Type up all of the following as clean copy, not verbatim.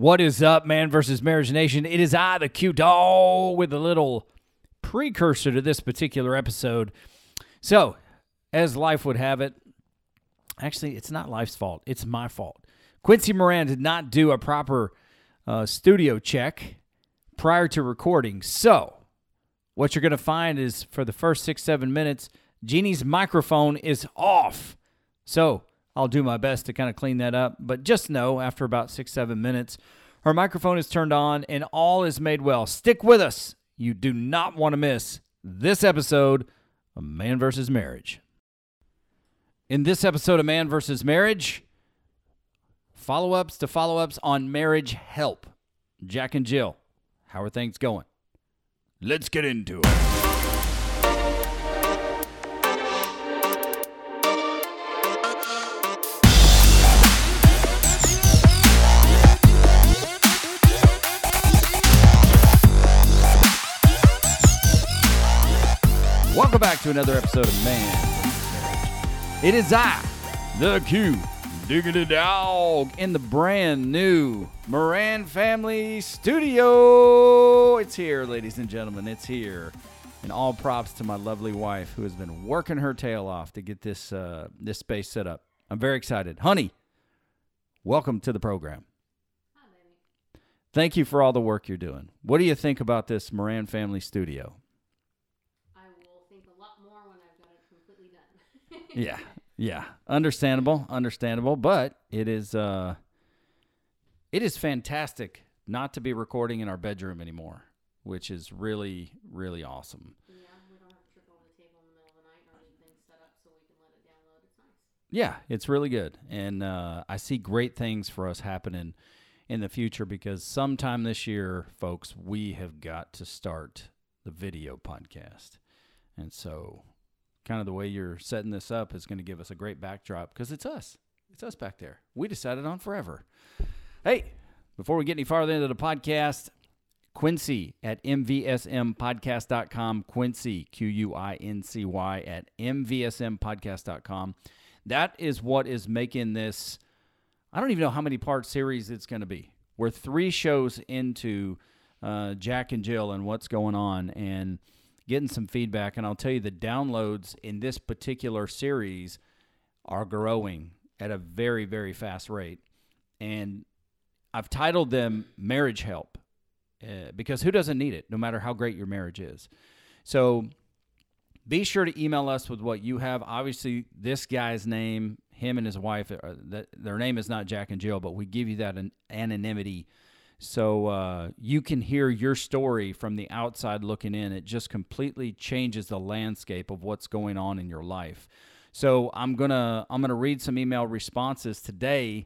What is up, Man Versus Marriage Nation? It is I, the QDawG, with a little precursor to this particular episode. So, as life would have it, actually, it's not life's fault. It's my fault. Quincy Moran did not do a proper studio check prior to recording. So, what you're going to find is for the first 6-7 minutes, Jeannie's microphone is off. So, I'll do my best to kind of clean that up. But just know, after about 6-7 minutes, her microphone is turned on and all is made well. Stick with us. You do not want to miss this episode of Man Versus Marriage. In this episode of Man Versus Marriage, follow-ups to follow-ups on marriage help. Jack and Jill, how are things going? Let's get into it. Welcome back to another episode of Man Versus Marriage. It is I, the Q, Diggity Dog, in the brand new Moran Family Studio. It's here, ladies and gentlemen. It's here. And all props to my lovely wife who has been working her tail off to get this this space set up. I'm very excited. Honey, welcome to the program. Hi, baby. Thank you for all the work you're doing. What do you think about this Moran Family Studio? Yeah. Understandable. But it is fantastic not to be recording in our bedroom anymore, which is really, really awesome. Yeah, we don't have to trip over the table in the middle of the night or anything set up so we can let it download. It's nice. Yeah, it's really good. And I see great things for us happening in the future because sometime this year, folks, we have got to start the video podcast. And so kind of the way you're setting this up is going to give us a great backdrop because it's us. It's us back there. We decided on forever. Hey, before we get any farther into the podcast, Quincy at MVSMPodcast.com. Quincy, Quincy at MVSMPodcast.com. That is what is making this, I don't even know how many part series it's going to be. We're 3 shows into Jack and Jill and what's going on, and getting some feedback, and I'll tell you the downloads in this particular series are growing at a very, very fast rate. And I've titled them Marriage Help because who doesn't need it, no matter how great your marriage is? So be sure to email us with what you have. Obviously, this guy's name, him and his wife, their name is not Jack and Jill, but we give you that anonymity. So you can hear your story from the outside looking in. It just completely changes the landscape of what's going on in your life. So I'm gonna read some email responses today,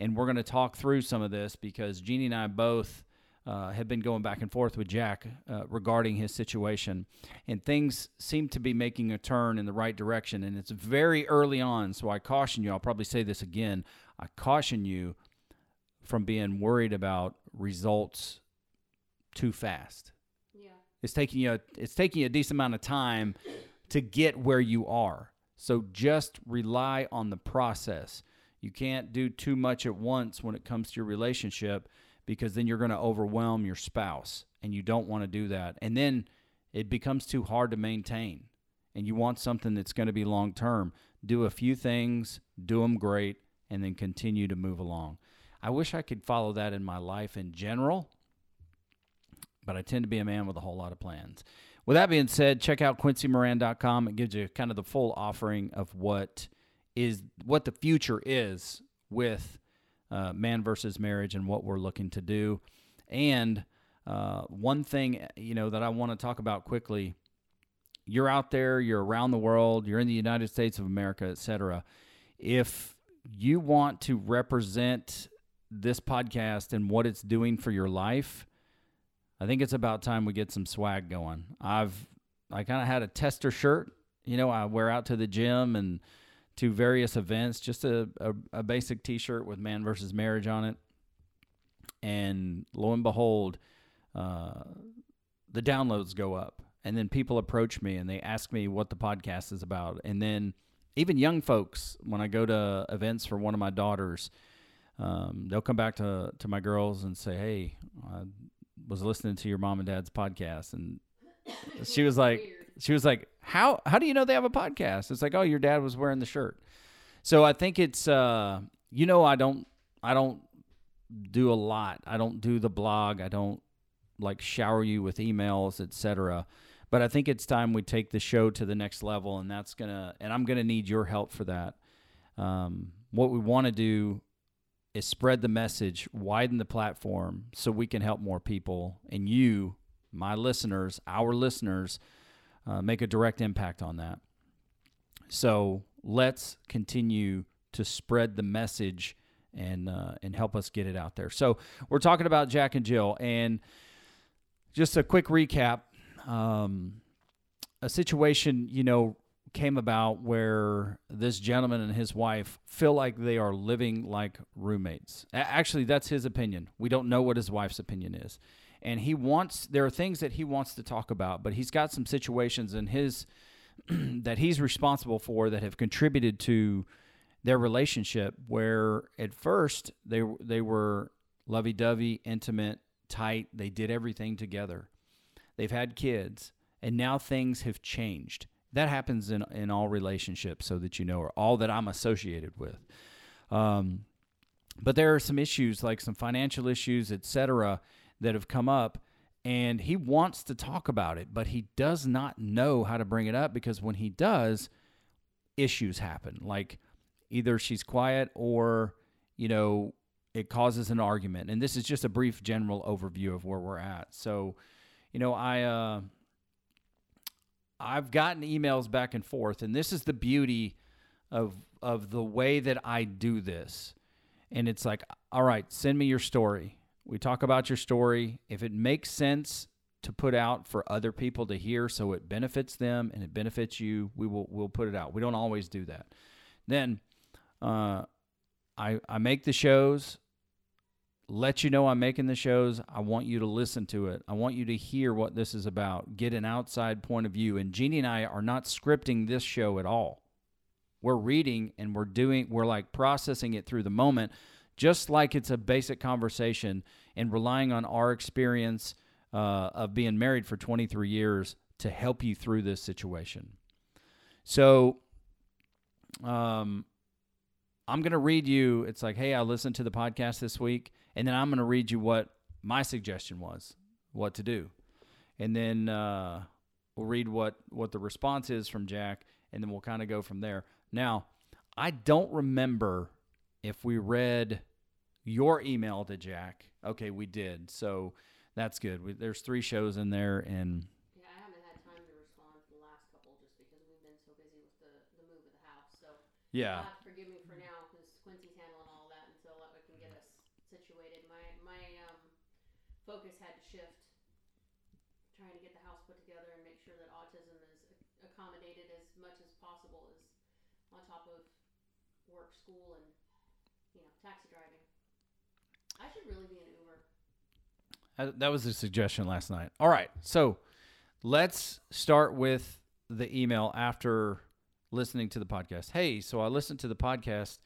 and we're gonna talk through some of this because Jeannie and I both have been going back and forth with Jack regarding his situation, and things seem to be making a turn in the right direction. And it's very early on, so I caution you. I'll probably say this again. I caution you from being worried about results too fast. Yeah. It's taking you a decent amount of time to get where you are. So just rely on the process. You can't do too much at once when it comes to your relationship because then you're going to overwhelm your spouse, and you don't want to do that. And then it becomes too hard to maintain, and you want something that's going to be long term. Do a few things, do them great, and then continue to move along. I wish I could follow that in my life in general, but I tend to be a man with a whole lot of plans. With that being said, check out quincymoran.com. It gives you kind of the full offering of what the future is with Man Versus Marriage and what we're looking to do. And one thing that I want to talk about quickly, you're out there, you're around the world, you're in the United States of America, etc. If you want to represent this podcast and what it's doing for your life, I think it's about time we get some swag going. I kind of had a tester shirt, I wear out to the gym and to various events, just a basic t-shirt with Man Versus Marriage on it. And lo and behold, the downloads go up, and then people approach me and they ask me what the podcast is about. And then even young folks, when I go to events for one of my daughters, they'll come back to my girls and say, hey, I was listening to your mom and dad's podcast. And she was like, how do you know they have a podcast? It's like, oh, your dad was wearing the shirt. So I think it's, I don't do a lot. I don't do the blog. I don't like shower you with emails, etc. But I think it's time we take the show to the next level, and I'm going to need your help for that. What we want to do is spread the message, widen the platform so we can help more people, and you, my listeners, our listeners, make a direct impact on that. So let's continue to spread the message and help us get it out there. So we're talking about Jack and Jill, and just a quick recap. A situation, came about where this gentleman and his wife feel like they are living like roommates. Actually, that's his opinion. We don't know what his wife's opinion is. And there are things that he wants to talk about, but he's got some situations in his that he's responsible for that have contributed to their relationship where at first they were lovey-dovey, intimate, tight. They did everything together. They've had kids, and now things have changed. That happens in all relationships, so that or all that I'm associated with. But there are some issues, like some financial issues, etc., that have come up, and he wants to talk about it, but he does not know how to bring it up because when he does, issues happen. Like either she's quiet or, it causes an argument. And this is just a brief general overview of where we're at. So, I've gotten emails back and forth, and this is the beauty of the way that I do this. And it's like, all right, send me your story. We talk about your story. If it makes sense to put out for other people to hear, so it benefits them and it benefits you, we'll put it out. We don't always do that. Then I make the shows. Let you know I'm making the shows. I want you to listen to it. I want you to hear what this is about. Get an outside point of view. And Jeannie and I are not scripting this show at all. We're reading and we're like processing it through the moment, just like it's a basic conversation and relying on our experience of being married for 23 years to help you through this situation. So, I'm going to read you. It's like, hey, I listened to the podcast this week. And then I'm going to read you what my suggestion was, what to do. And then we'll read what the response is from Jack, and then we'll kind of go from there. Now, I don't remember if we read your email to Jack. Okay, we did. So that's good. There's 3 shows in there. And yeah, I haven't had time to respond to the last couple just because we've been so busy with the move of the house. So yeah. Forgive me for now because Quincy's handling all that until we can get us situated. My focus had to shift, trying to get the house put together and make sure that autism is accommodated as much as possible is on top of work, school, and taxi driving. I should really be an Uber. That was a suggestion last night. All right, so let's start with the email after listening to the podcast. Hey, so I listened to the podcast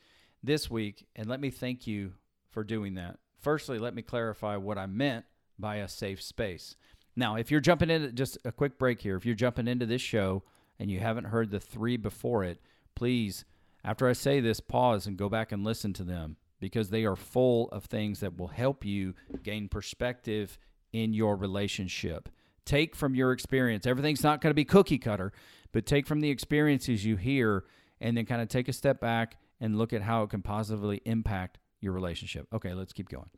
this week, and let me thank you for doing that. Firstly, let me clarify what I meant by a safe space. Now, if you're jumping in, just a quick break here. If you're jumping into this show and you haven't heard the 3 before it, please, after I say this, pause and go back and listen to them because they are full of things that will help you gain perspective in your relationship. Take from your experience. Everything's not going to be cookie cutter, but take from the experiences you hear and then kind of take a step back and look at how it can positively impact your relationship. Okay, let's keep going.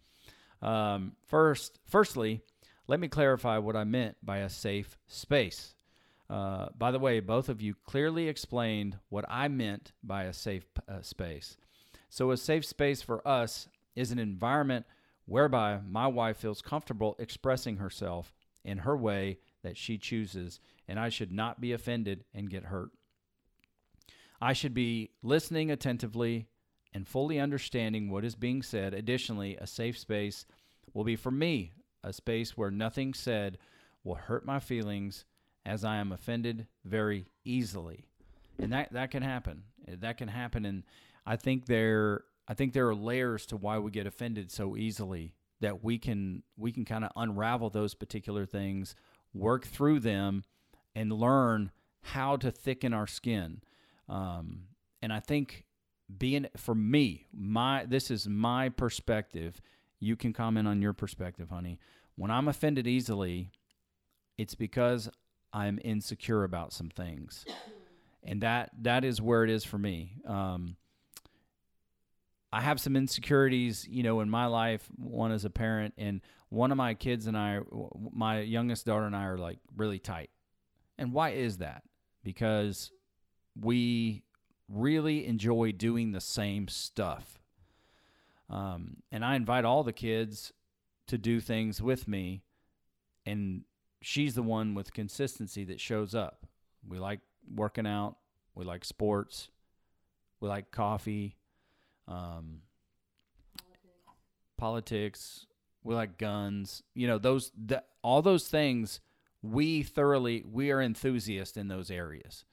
Firstly, let me clarify what I meant by a safe space. By the way, both of you clearly explained what I meant by a safe space. So a safe space for us is an environment whereby my wife feels comfortable expressing herself in her way that she chooses, and I should not be offended and get hurt. I should be listening attentively and fully understanding what is being said. Additionally, a safe space will be for me, a space where nothing said will hurt my feelings as I am offended very easily. And that can happen. That can happen. And I think I think there are layers to why we get offended so easily that we can kind of unravel those particular things, work through them, and learn how to thicken our skin. And I think this is my perspective. You can comment on your perspective, honey. When I'm offended easily, it's because I'm insecure about some things. And that is where it is for me. I have some insecurities, in my life, one as a parent, and one of my kids and I, my youngest daughter and I, are like really tight. And why is that? Because we really enjoy doing the same stuff. And I invite all the kids to do things with me, and she's the one with consistency that shows up. We like working out. We like sports. We like coffee. Politics. We like guns. All those things. We are enthusiasts in those areas.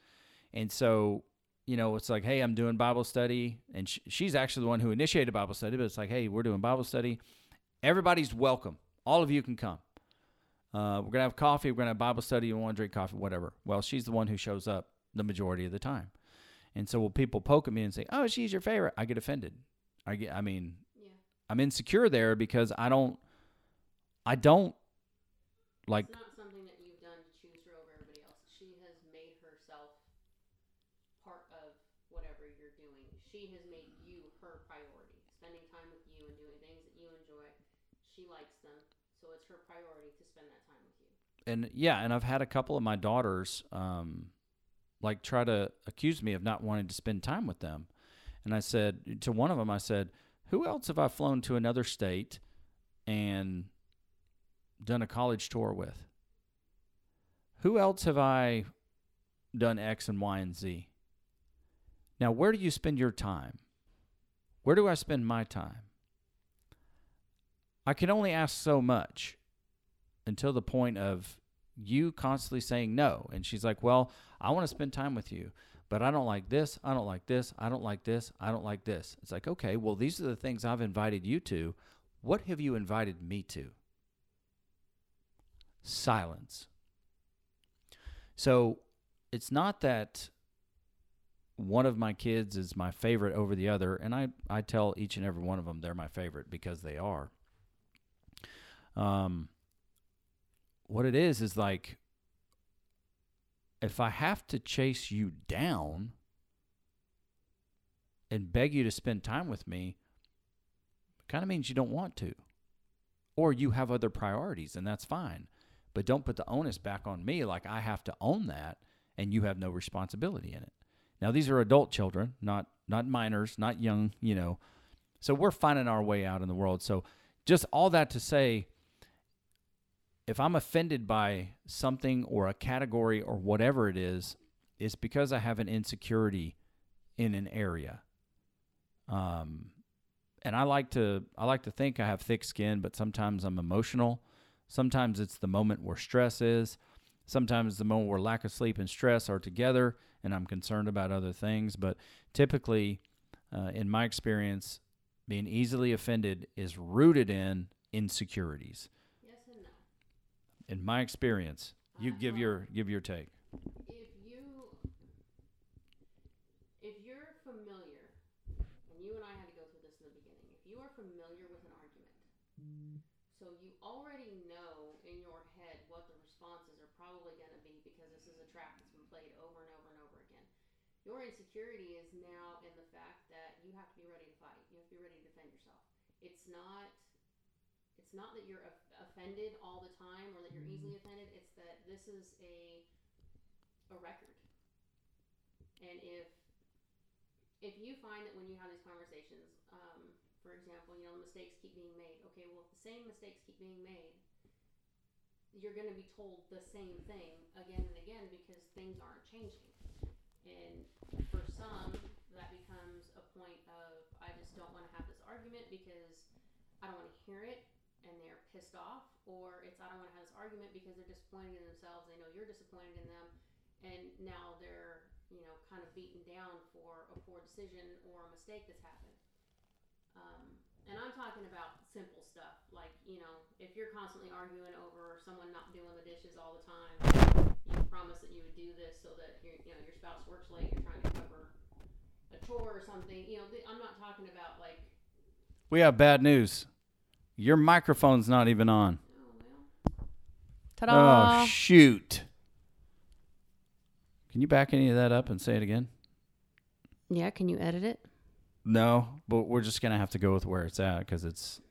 And so, it's like, hey, I'm doing Bible study. And she's actually the one who initiated Bible study, but it's like, hey, we're doing Bible study. Everybody's welcome. All of you can come. We're going to have coffee. We're going to have Bible study. You want to drink coffee, whatever. Well, she's the one who shows up the majority of the time. And so, people poke at me and say, oh, she's your favorite, I get offended. Yeah. I'm insecure there because I don't like... It's not something that you've done to choose her over everybody else. She has made herself part of whatever you're doing. She has made you her priority. Spending time with you and doing things that you enjoy, she likes them. So, it's her priority to spend that time with you. And yeah, and I've had a couple of my daughters... try to accuse me of not wanting to spend time with them. And I said, to one of them, I said, who else have I flown to another state and done a college tour with? Who else have I done X and Y and Z? Now, where do you spend your time? Where do I spend my time? I can only ask so much until the point of you constantly saying no. And she's like, well, I want to spend time with you, but I don't like this. I don't like this. I don't like this. I don't like this. It's like, okay, well, these are the things I've invited you to. What have you invited me to? Silence. So it's not that one of my kids is my favorite over the other. And I tell each and every one of them they're my favorite because they are. What it is like, if I have to chase you down and beg you to spend time with me, it kind of means you don't want to, or you have other priorities, and that's fine. But don't put the onus back on me like I have to own that and you have no responsibility in it. Now, these are adult children, not minors, not young, So we're finding our way out in the world. So just all that to say, if I'm offended by something or a category or whatever it is, it's because I have an insecurity in an area. And I like to think I have thick skin, but sometimes I'm emotional. Sometimes it's the moment where stress is. Sometimes the moment where lack of sleep and stress are together, and I'm concerned about other things. But typically, in my experience, being easily offended is rooted in insecurities. In my experience, you give your take. If you're familiar, and you and I had to go through this in the beginning, if you are familiar with an argument, so you already know in your head what the responses are probably going to be because this is a track that's been played over and over and over again. Your insecurity is now in the fact that you have to be ready to fight. You have to be ready to defend yourself. It's not that you're offended all the time or that you're easily offended. It's that this is a record. And if you find that when you have these conversations, for example, mistakes keep being made. Okay, well, if the same mistakes keep being made, you're going to be told the same thing again and again because things aren't changing. And for some, that becomes a point of, I just don't want to have this argument because I don't want to hear it. And they're pissed off, or it's I don't want to have this argument because they're disappointed in themselves. They know you're disappointed in them, and now they're kind of beaten down for a poor decision or a mistake that's happened. And I'm talking about simple stuff, like, you know, if you're constantly arguing over someone not doing the dishes all the time, you promise that you would do this so that, you know, your spouse works late, you're trying to cover a chore or something. You know, I'm not talking about, like... We have bad news. Your microphone's not even on. Oh, well. Ta-da! Oh, shoot. Can you back any of that up and say it again? Yeah, can you edit it? No, but we're just going to have to go with where it's at because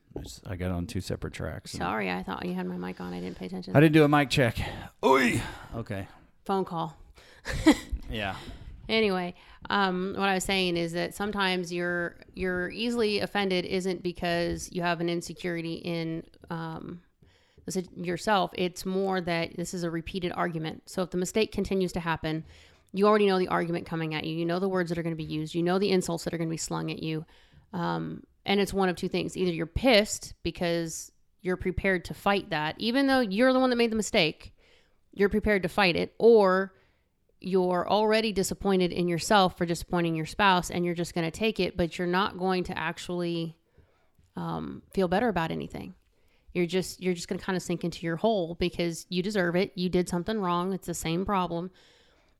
I got on two separate tracks. Sorry, I thought you had my mic on. I didn't pay attention. I didn't do a mic check. Oy! Okay. Phone call. Yeah. Anyway, what I was saying is that sometimes you're easily offended isn't because you have an insecurity in yourself. It's more that this is a repeated argument. So if the mistake continues to happen, you already know the argument coming at you. You know the words that are going to be used. You know the insults that are going to be slung at you. And it's one of two things. Either you're pissed because you're prepared to fight that. Even though you're the one that made the mistake, you're prepared to fight it. Or you're already disappointed in yourself for disappointing your spouse and you're just going to take it, but you're not going to actually feel better about anything. You're just going to kind of sink into your hole because you deserve it. You did something wrong. It's the same problem.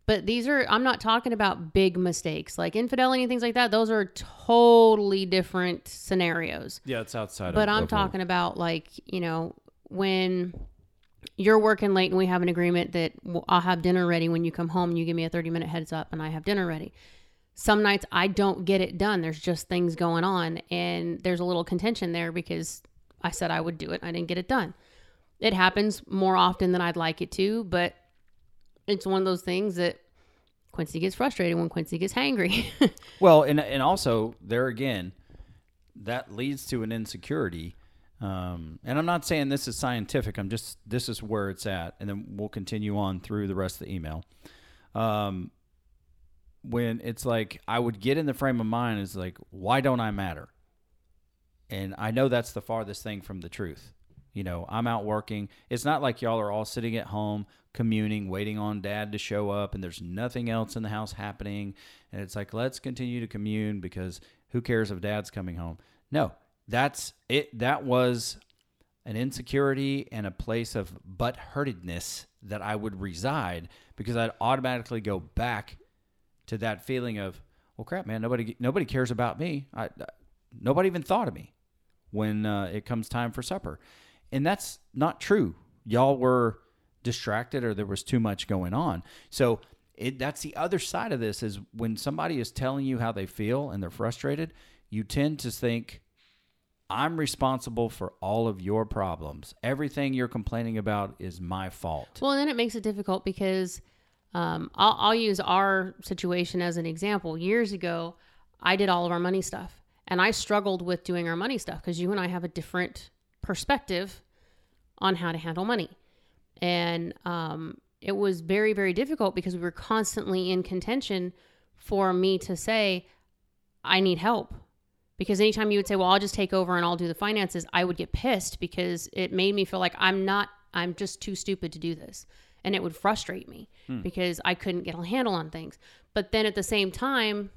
But I'm not talking about big mistakes like infidelity and things like that. Those are totally different scenarios. Yeah, it's outside. But I'm talking about, like, you know, when you're working late and we have an agreement that I'll have dinner ready when you come home and you give me a 30-minute heads up and I have dinner ready. Some nights I don't get it done. There's just things going on and there's a little contention there because I said I would do it. I didn't get it done. It happens more often than I'd like it to, but it's one of those things that Quincy gets frustrated when Quincy gets hangry. Well, and also, there again, that leads to an insecurity. And I'm not saying this is scientific. This is where it's at. And then we'll continue on through the rest of the email. When it's like, I would get in the frame of mind is like, why don't I matter? And I know that's the farthest thing from the truth. You know, I'm out working. It's not like y'all are all sitting at home communing, waiting on dad to show up, and there's nothing else in the house happening. And it's like, let's continue to commune because who cares if dad's coming home? No, that's it. That was an insecurity and a place of butthurtedness that I would reside because I'd automatically go back to that feeling of, well, crap, man, nobody cares about me. Nobody even thought of me when it comes time for supper. And that's not true. Y'all were distracted or there was too much going on. So that's the other side of this is when somebody is telling you how they feel and they're frustrated, you tend to think, I'm responsible for all of your problems. Everything you're complaining about is my fault. Well, and then it makes it difficult because I'll use our situation as an example. Years ago, I did all of our money stuff. And I struggled with doing our money stuff because you and I have a different perspective on how to handle money. And it was very, very difficult because we were constantly in contention for me to say, I need help. Because anytime you would say, well, I'll just take over and I'll do the finances, I would get pissed because it made me feel like I'm just too stupid to do this. And it would frustrate me because I couldn't get a handle on things. But then at the same time,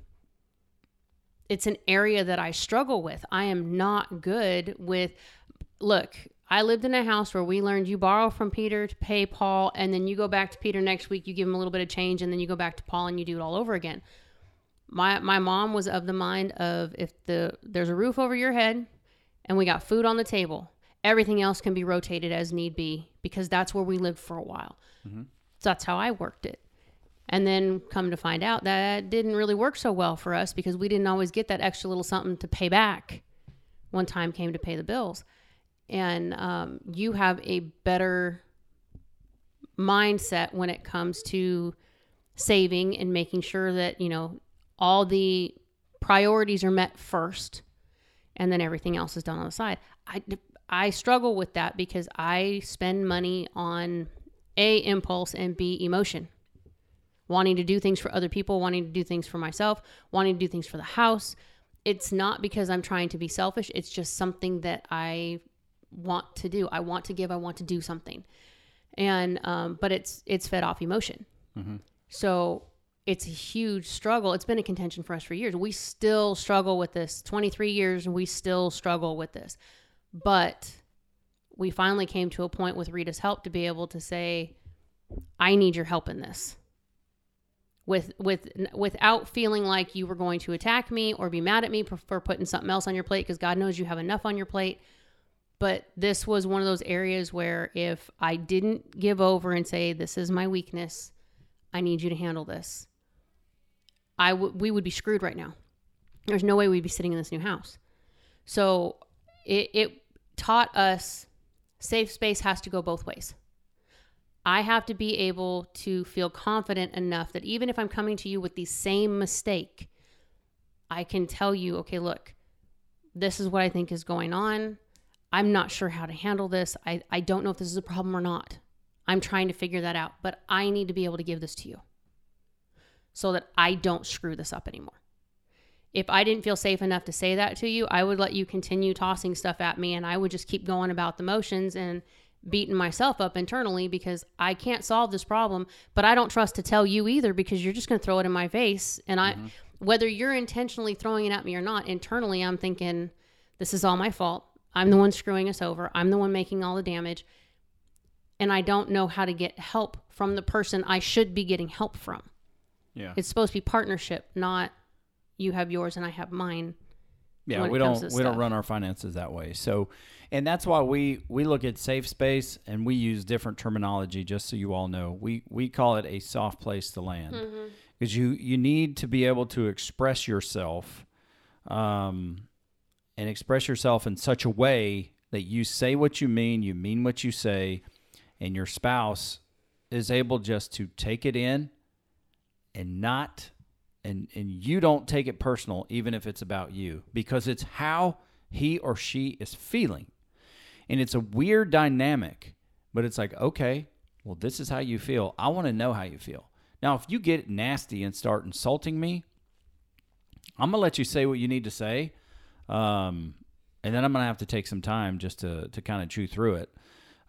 it's an area that I struggle with. I am not good with, look, I lived in a house where we learned you borrow from Peter to pay Paul, and then you go back to Peter next week, you give him a little bit of change, and then you go back to Paul and you do it all over again. My mom was of the mind of if there's a roof over your head and we got food on the table, everything else can be rotated as need be because that's where we lived for a while. Mm-hmm. So that's how I worked it. And then come to find out that didn't really work so well for us because we didn't always get that extra little something to pay back. One time came to pay the bills. And you have a better mindset when it comes to saving and making sure that, you know, all the priorities are met first and then everything else is done on the side. I struggle with that because I spend money on A, impulse, and B, emotion. Wanting to do things for other people, wanting to do things for myself, wanting to do things for the house. It's not because I'm trying to be selfish. It's just something that I want to do. I want to give. I want to do something. And but it's fed off emotion. Mm-hmm. So it's a huge struggle. It's been a contention for us for years. We still struggle with this. 23 years, and we still struggle with this. But we finally came to a point with Rita's help to be able to say, I need your help in this. Without feeling like you were going to attack me or be mad at me for putting something else on your plate, because God knows you have enough on your plate. But this was one of those areas where if I didn't give over and say, this is my weakness, I need you to handle this, we would be screwed right now. There's no way we'd be sitting in this new house. So it taught us safe space has to go both ways. I have to be able to feel confident enough that even if I'm coming to you with the same mistake, I can tell you, okay, look, this is what I think is going on. I'm not sure how to handle this. I don't know if this is a problem or not. I'm trying to figure that out, but I need to be able to give this to you so that I don't screw this up anymore. If I didn't feel safe enough to say that to you, I would let you continue tossing stuff at me, and I would just keep going about the motions and beating myself up internally because I can't solve this problem, but I don't trust to tell you either because you're just going to throw it in my face. And whether you're intentionally throwing it at me or not, internally I'm thinking, this is all my fault. I'm the one screwing us over. I'm the one making all the damage. And I don't know how to get help from the person I should be getting help from. Yeah. It's supposed to be partnership, not you have yours and I have mine. Yeah, we don't run our finances that way. So, and that's why we look at safe space and we use different terminology just so you all know. We call it a soft place to land. Because you need to be able to express yourself and express yourself in such a way that you say what you mean what you say, and your spouse is able just to take it in and not, and you don't take it personal, even if it's about you, because it's how he or she is feeling. And it's a weird dynamic, but it's like, okay, well, this is how you feel. I want to know how you feel. Now, if you get nasty and start insulting me, I'm going to let you say what you need to say. And then I'm going to have to take some time just to kind of chew through it.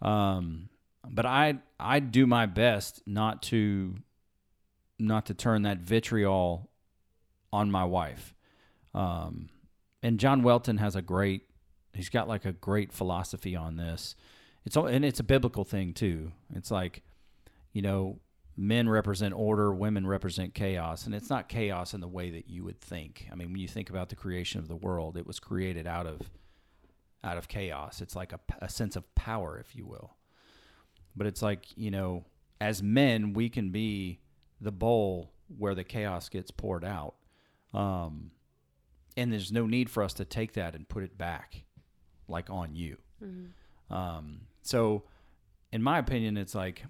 But I do my best not to turn that vitriol on my wife. And John Welton has a great philosophy on this. And it's a biblical thing too. It's like, men represent order, women represent chaos, and it's not chaos in the way that you would think. I mean, when you think about the creation of the world, it was created out of chaos. It's like a sense of power, if you will. But it's like, as men, we can be the bowl where the chaos gets poured out. And there's no need for us to take that and put it back, like on you. Mm-hmm. So in my opinion, it's like,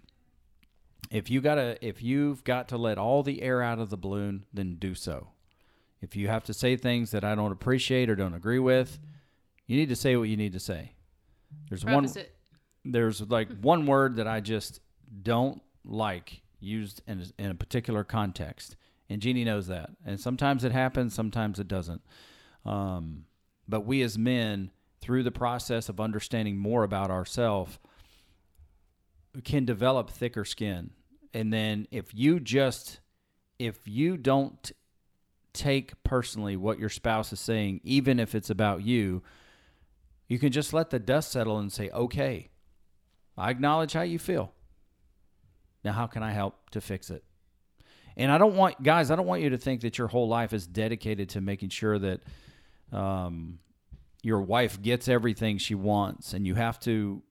if you've got to let all the air out of the balloon, then do so. If you have to say things that I don't appreciate or don't agree with, you need to say what you need to say. There's like one word that I just don't like used in a particular context, and Jeannie knows that. And sometimes it happens, sometimes it doesn't. But we as men, through the process of understanding more about ourselves, can develop thicker skin. And then if you don't take personally what your spouse is saying, even if it's about you, you can just let the dust settle and say, okay, I acknowledge how you feel. Now, how can I help to fix it? And I don't want you to think that your whole life is dedicated to making sure that your wife gets everything she wants and you have to,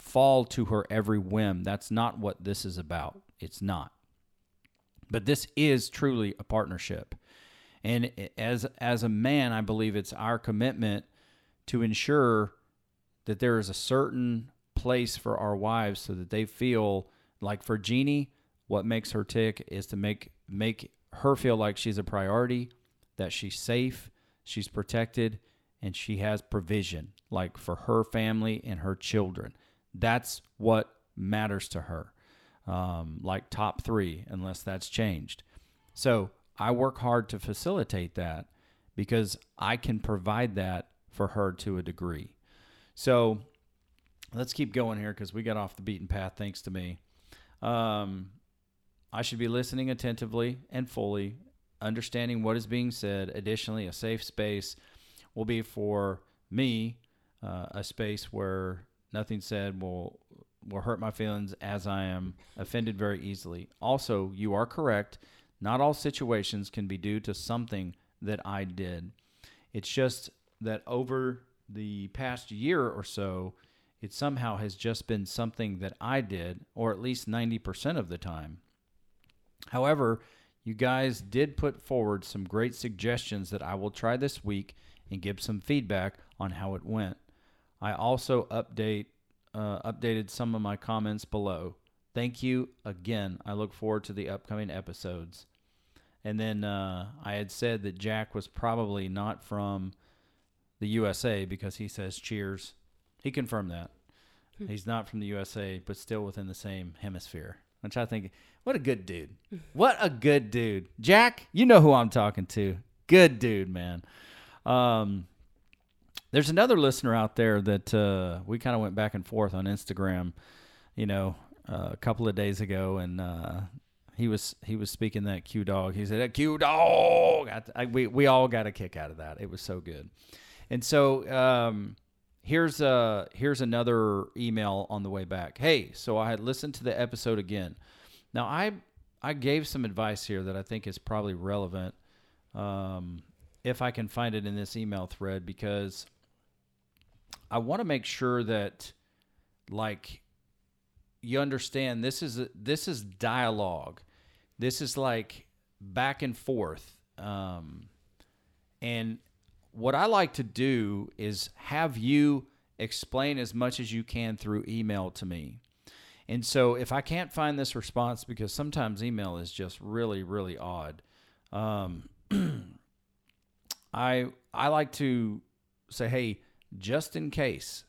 fall to her every whim. That's not what this is about. It's not. But this is truly a partnership. And as a man, I believe it's our commitment to ensure that there is a certain place for our wives so that they feel like, for Jeannie, what makes her tick is to make her feel like she's a priority, that she's safe, she's protected, and she has provision, like for her family and her children. That's what matters to her, like top three, unless that's changed. So I work hard to facilitate that because I can provide that for her to a degree. So let's keep going here because we got off the beaten path, thanks to me. I should be listening attentively and fully, understanding what is being said. Additionally, a safe space will be for me, a space where nothing said will hurt my feelings, as I am offended very easily. Also, you are correct. Not all situations can be due to something that I did. It's just that over the past year or so, it somehow has just been something that I did, or at least 90% of the time. However, you guys did put forward some great suggestions that I will try this week and give some feedback on how it went. I also updated some of my comments below. Thank you again. I look forward to the upcoming episodes. And then I had said that Jack was probably not from the USA because he says cheers. He confirmed that. He's not from the USA, but still within the same hemisphere, which I think, what a good dude. What a good dude. Jack, you know who I'm talking to. Good dude, man. There's another listener out there that we kind of went back and forth on Instagram, a couple of days ago, and he was speaking that QDawG. He said, QDawG. We all got a kick out of that. It was so good. And so here's another email on the way back. Hey, so I had listened to the episode again. Now, I gave some advice here that I think is probably relevant, if I can find it in this email thread, because I want to make sure that, like, you understand this is dialogue. This is like back and forth. And what I like to do is have you explain as much as you can through email to me. And so if I can't find this response, because sometimes email is just really, really odd, I like to say, hey, just in case,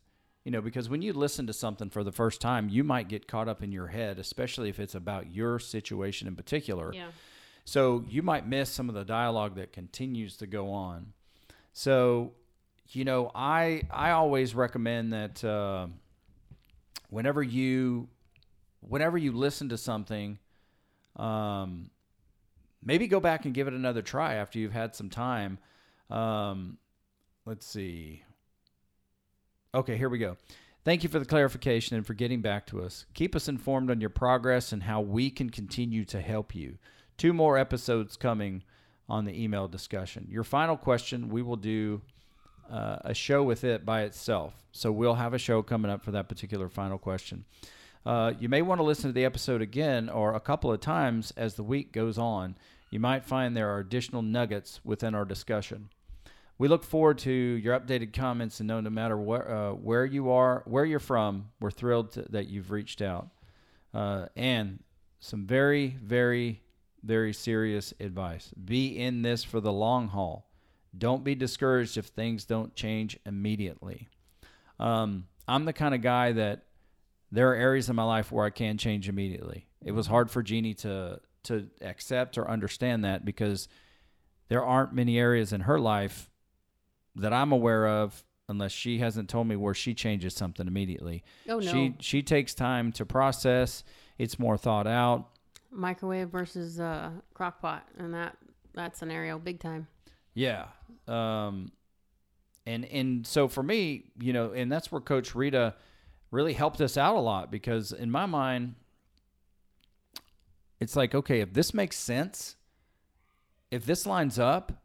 because when you listen to something for the first time, you might get caught up in your head, especially if it's about your situation in particular. Yeah. So you might miss some of the dialogue that continues to go on. So, I always recommend that whenever you listen to something, maybe go back and give it another try after you've had some time. Let's see. Okay, here we go. Thank you for the clarification and for getting back to us. Keep us informed on your progress and how we can continue to help you. 2 more episodes coming on the email discussion. Your final question, we will do a show with it by itself. So we'll have a show coming up for that particular final question. You may want to listen to the episode again or a couple of times as the week goes on. You might find there are additional nuggets within our discussion. We look forward to your updated comments and know no matter where you are, where you're from, we're thrilled that you've reached out. And some very, very, very serious advice. Be in this for the long haul. Don't be discouraged if things don't change immediately. I'm the kind of guy that there are areas in my life where I can change immediately. It was hard for Jeannie to accept or understand that because there aren't many areas in her life that I'm aware of, unless she hasn't told me, where she changes something immediately. Oh, no. She takes time to process. It's more thought out. Microwave versus crock pot, and that scenario, big time. Yeah. And so for me, and that's where Coach Rita really helped us out a lot, because in my mind, it's like, okay, if this makes sense, if this lines up,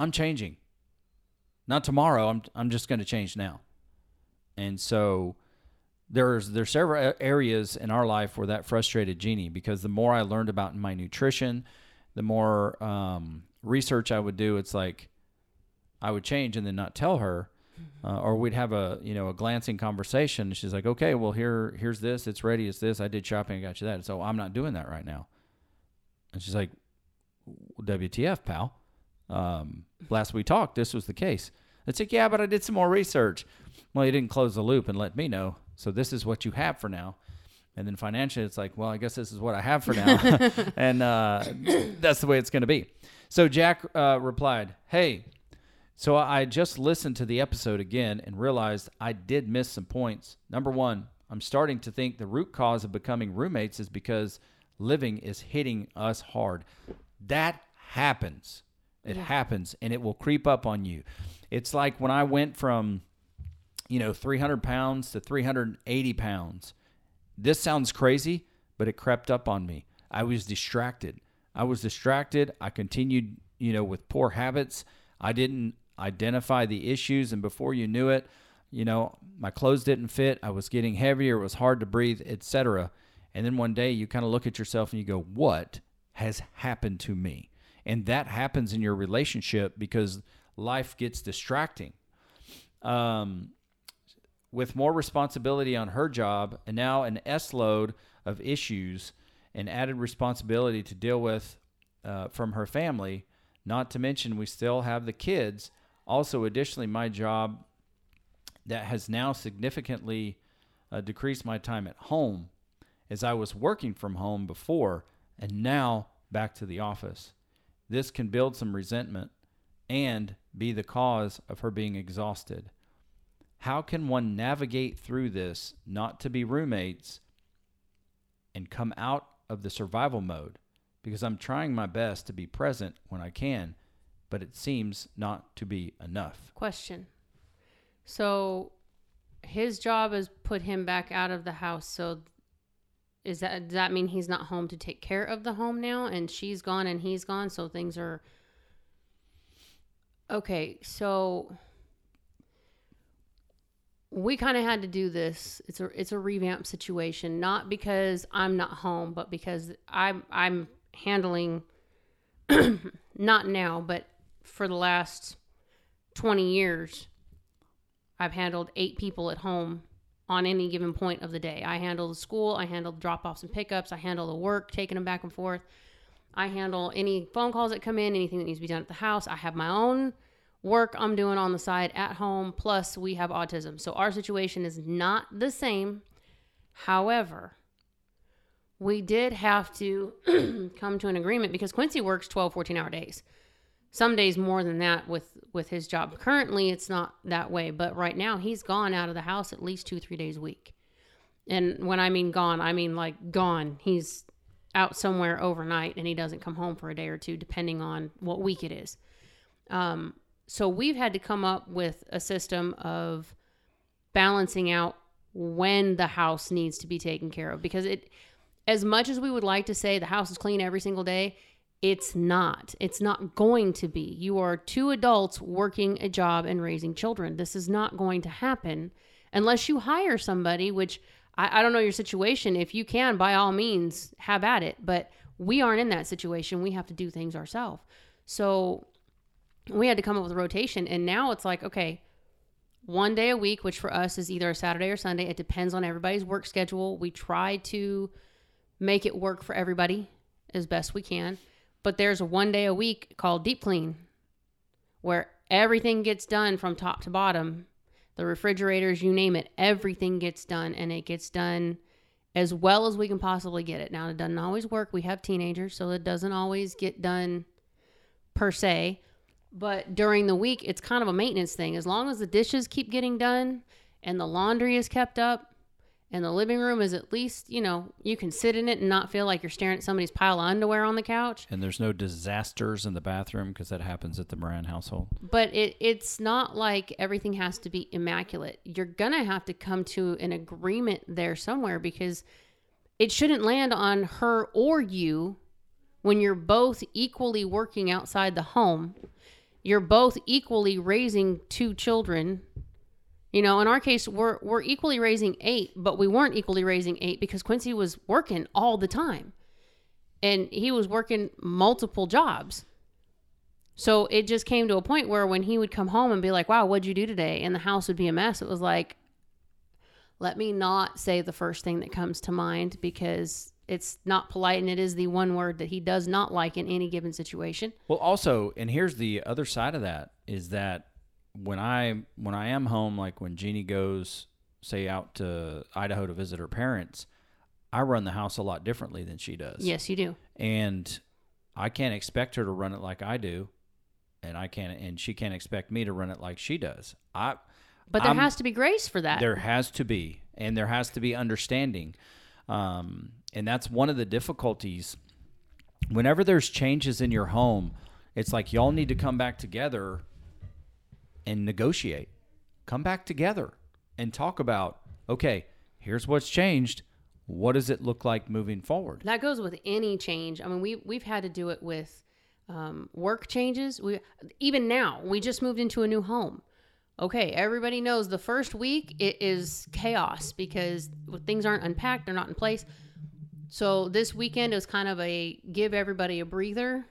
I'm changing. Not tomorrow. I'm just going to change now. And so there's several areas in our life where that frustrated Jeannie, because the more I learned about my nutrition, the more research I would do. It's like I would change and then not tell her, or we'd have a glancing conversation. She's like, okay, well here's this. It's ready. It's this. I did shopping. I got you that. So I'm not doing that right now. And she's like, WTF, pal. Last we talked, this was the case. It's like, yeah, but I did some more research. Well, you didn't close the loop and let me know. So this is what you have for now. And then financially, it's like, well, I guess this is what I have for now. And that's the way it's going to be. So Jack replied, hey, so I just listened to the episode again and realized I did miss some points. Number 1, I'm starting to think the root cause of becoming roommates is because living is hitting us hard. That happens. It happens, and it will creep up on you. It's like when I went from, 300 pounds to 380 pounds. This sounds crazy, but it crept up on me. I was distracted. I continued, with poor habits. I didn't identify the issues, and before you knew it, my clothes didn't fit. I was getting heavier. It was hard to breathe, etc. And then one day you kind of look at yourself and you go, what has happened to me? And that happens in your relationship because life gets distracting. With more responsibility on her job and now an S-load of issues and added responsibility to deal with from her family, not to mention we still have the kids. Also, additionally, my job that has now significantly decreased my time at home, as I was working from home before and now back to the office. This can build some resentment and be the cause of her being exhausted. How can one navigate through this, not to be roommates, and come out of the survival mode? Because I'm trying my best to be present when I can, but it seems not to be enough. Question. So his job is put him back out of the house. So does that mean he's not home to take care of the home now? And she's gone and he's gone. So things are... Okay, so... We kind of had to do this. It's a revamp situation, not because I'm not home, but because I'm handling not now, but for the last 20 years, I've handled 8 people at home on any given point of the day. I handle the school, I handle drop-offs and pickups, I handle the work, taking them back and forth. I handle any phone calls that come in, anything that needs to be done at the house. I have my own work I'm doing on the side at home, plus we have autism. So our situation is not the same. However, we did have to come to an agreement because Quincy works 12, 14-hour days. Some days more than that with his job. Currently, it's not that way, but right now he's gone out of the house at least 2-3 days a week. And when I mean gone, I mean like gone. He's out somewhere overnight and he doesn't come home for a day or two, depending on what week it is. So we've had to come up with a system of balancing out when the house needs to be taken care of. Because as much as we would like to say the house is clean every single day, it's not. It's not going to be. You are 2 adults working a job and raising children. This is not going to happen unless you hire somebody, which I don't know your situation. If you can, by all means, have at it. But we aren't in that situation. We have to do things ourselves. So... we had to come up with a rotation, and now it's like, okay, 1 day a week, which for us is either a Saturday or Sunday. It depends on everybody's work schedule. We try to make it work for everybody as best we can, but there's a 1 day a week called deep clean where everything gets done from top to bottom. The refrigerators, you name it, everything gets done, and it gets done as well as we can possibly get it. Now, it doesn't always work. We have teenagers, so it doesn't always get done per se. But during the week, it's kind of a maintenance thing. As long as the dishes keep getting done and the laundry is kept up and the living room is at least, you can sit in it and not feel like you're staring at somebody's pile of underwear on the couch. And there's no disasters in the bathroom because that happens at the Moran household. But it's not like everything has to be immaculate. You're going to have to come to an agreement there somewhere because it shouldn't land on her or you when you're both equally working outside the home. You're both equally raising 2 children. In our case, we're equally raising 8, but we weren't equally raising 8 because Quincy was working all the time. And he was working multiple jobs. So it just came to a point where when he would come home and be like, wow, what'd you do today? And the house would be a mess. It was like, let me not say the first thing that comes to mind because... it's not polite, and it is the one word that he does not like in any given situation. Well, also, and here's the other side of that, is that when I am home, like when Jeannie goes, say, out to Idaho to visit her parents, I run the house a lot differently than she does. Yes, you do. And I can't expect her to run it like I do, and she can't expect me to run it like she does. But there has to be grace for that. There has to be, and there has to be understanding. And that's one of the difficulties. Whenever there's changes in your home, it's like y'all need to come back together and negotiate. Come back together and talk about, okay, here's what's changed. What does it look like moving forward? That goes with any change. I mean, we've had to do it with work changes. Even now, we just moved into a new home. Okay, everybody knows the first week it is chaos because things aren't unpacked, they're not in place. So this weekend is kind of a give everybody a breather.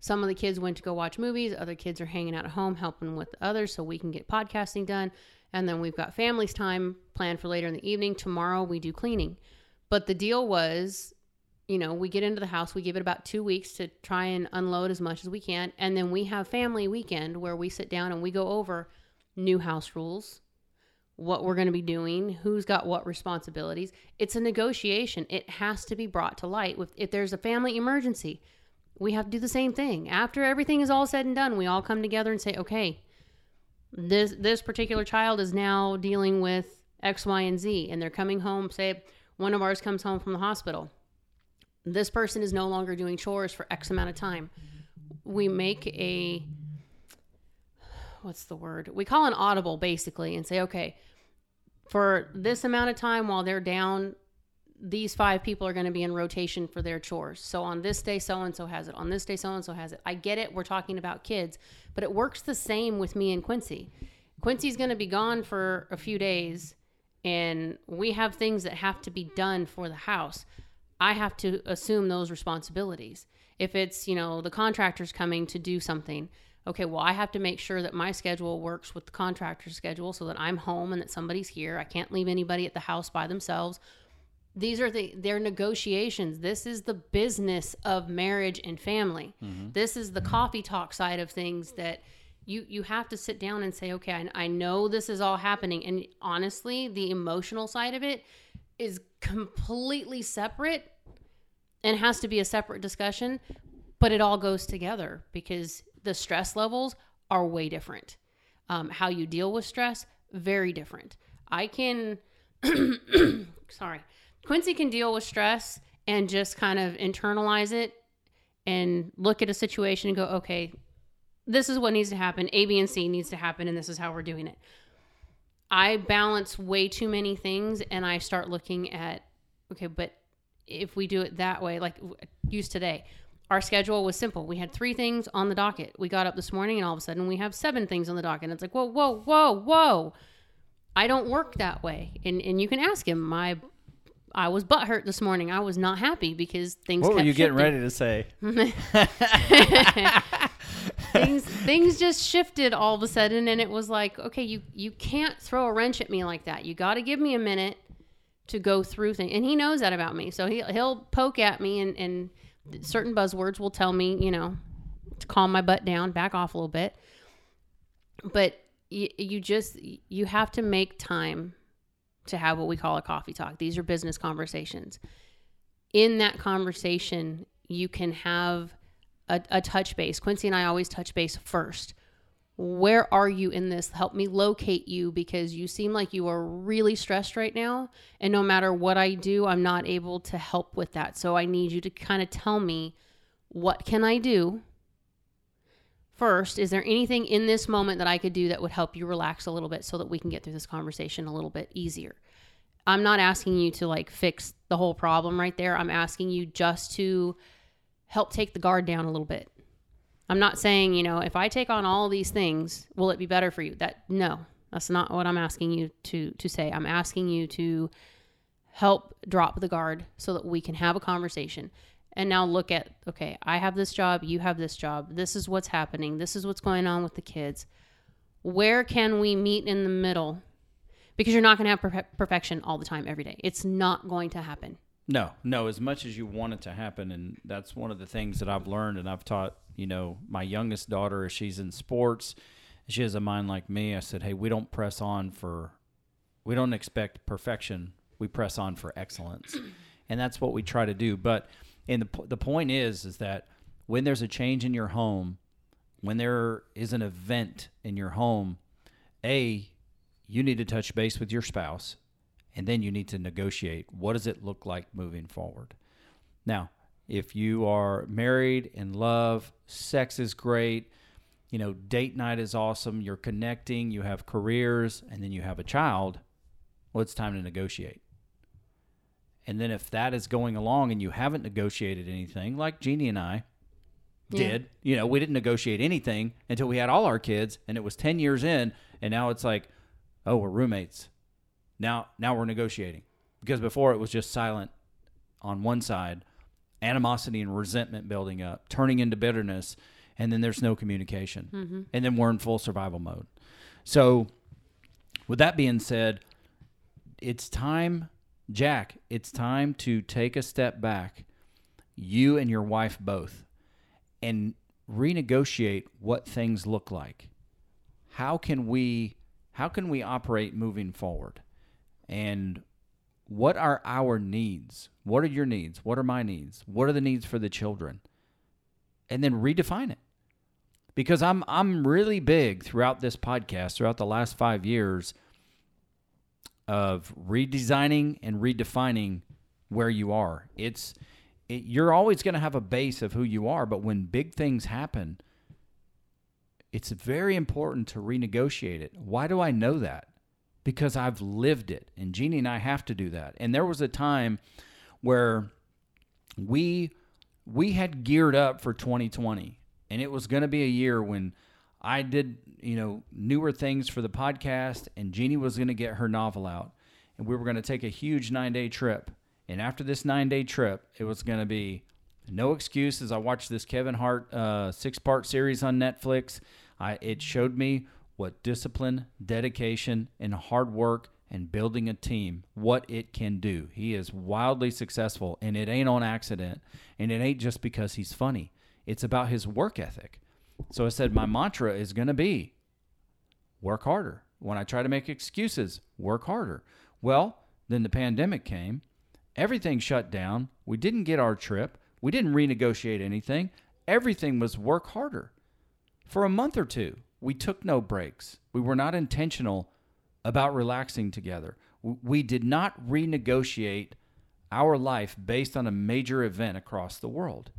Some of the kids went to go watch movies. Other kids are hanging out at home, helping with the others so we can get podcasting done. And then we've got families time planned for later in the evening. Tomorrow we do cleaning. But the deal was, you know, we get into the house, we give it about 2 weeks to try and unload as much as we can. And then we have family weekend where we sit down and we go over new house rules, what we're going to be doing, who's got what responsibilities. It's a negotiation. It has to be brought to light. If there's a family emergency, we have to do the same thing. After everything is all said and done, we all come together and say, okay, this particular child is now dealing with X, Y, and Z, and they're coming home. Say one of ours comes home from the hospital. This person is no longer doing chores for X amount of time. We make a... what's the word? We call an audible basically and say, okay, for this amount of time while they're down, these 5 people are going to be in rotation for their chores. So on this day, so-and-so has it. On this day, so-and-so has it. I get it. We're talking about kids, but it works the same with me and Quincy. Quincy's going to be gone for a few days and we have things that have to be done for the house. I have to assume those responsibilities. If it's, you know, the contractor's coming to do something, okay, well, I have to make sure that my schedule works with the contractor's schedule so that I'm home and that somebody's here. I can't leave anybody at the house by themselves. These are they're negotiations. This is the business of marriage and family. Mm-hmm. This is the coffee talk side of things that you have to sit down and say, okay, I know this is all happening. And honestly, the emotional side of it is completely separate and has to be a separate discussion, but it all goes together because the stress levels are way different. How you deal with stress, very different. Quincy can deal with stress and just kind of internalize it and look at a situation and go, okay, this is what needs to happen. A, B, and C needs to happen. And this is how we're doing it. I balance way too many things. And I start looking at, okay, but if we do it that way, like use today, our schedule was simple. We had 3 things on the docket. We got up this morning and all of a sudden we have 7 things on the docket. And it's like, whoa. I don't work that way. And you can ask him. I was butthurt this morning. I was not happy because things kept shifting. What were you getting ready to say? Things just shifted all of a sudden. And it was like, okay, you can't throw a wrench at me like that. You got to give me a minute to go through things. And he knows that about me. So he'll poke at me and certain buzzwords will tell me, you know, to calm my butt down, back off a little bit. But you have to make time to have what we call a coffee talk. These are business conversations. In that conversation, you can have a touch base. Quincy and I always touch base first. Where are you in this? Help me locate you because you seem like you are really stressed right now. And no matter what I do, I'm not able to help with that. So I need you to kind of tell me, what can I do? First, is there anything in this moment that I could do that would help you relax a little bit so that we can get through this conversation a little bit easier? I'm not asking you to like fix the whole problem right there. I'm asking you just to help take the guard down a little bit. I'm not saying, you know, if I take on all these things, will it be better for you? That's not what I'm asking you to say. I'm asking you to help drop the guard so that we can have a conversation. And now look at, okay, I have this job, you have this job. This is what's happening. This is what's going on with the kids. Where can we meet in the middle? Because you're not going to have perfection all the time every day. It's not going to happen. No, as much as you want it to happen. And that's one of the things that I've learned and I've taught, you know, my youngest daughter, she's in sports. She has a mind like me. I said, hey, we don't expect perfection. We press on for excellence. And that's what we try to do. But and the point is that when there's a change in your home, when there is an event in your home, you need to touch base with your spouse And then you need to negotiate. What does it look like moving forward? Now, if you are married, in love, sex is great, you know, date night is awesome, you're connecting, you have careers, and then you have a child, well, it's time to negotiate. And then if that is going along and you haven't negotiated anything, like Jeannie and I did, you know, we didn't negotiate anything until we had all our kids, and it was 10 years in, and now it's like, oh, we're roommates. Now we're negotiating. Because before it was just silent on one side, animosity and resentment building up, turning into bitterness, and then there's no communication. Mm-hmm. And then we're in full survival mode. So with that being said, it's time, Jack, it's time to take a step back, you and your wife both, and renegotiate what things look like. How can we operate moving forward? And what are our needs? What are your needs? What are my needs? What are the needs for the children? And then redefine it. Because I'm really big throughout this podcast, throughout the last 5 years, of redesigning and redefining where you are. You're always going to have a base of who you are, but when big things happen, it's very important to renegotiate it. Why do I know that? Because I've lived it, and Jeannie and I have to do that. And there was a time where we had geared up for 2020, and it was going to be a year when I did, you know, newer things for the podcast, and Jeannie was going to get her novel out, and we were going to take a huge 9-day trip. And after this 9-day trip, it was going to be no excuses. I watched this Kevin Hart 6-part series on Netflix. It showed me what discipline, dedication, and hard work and building a team, what it can do. He is wildly successful, and it ain't on accident, and it ain't just because he's funny. It's about his work ethic. So I said, my mantra is going to be work harder. When I try to make excuses, work harder. Well, then the pandemic came. Everything shut down. We didn't get our trip. We didn't renegotiate anything. Everything was work harder. For a month or two, we took no breaks. We were not intentional about relaxing together. We did not renegotiate our life based on a major event across the world.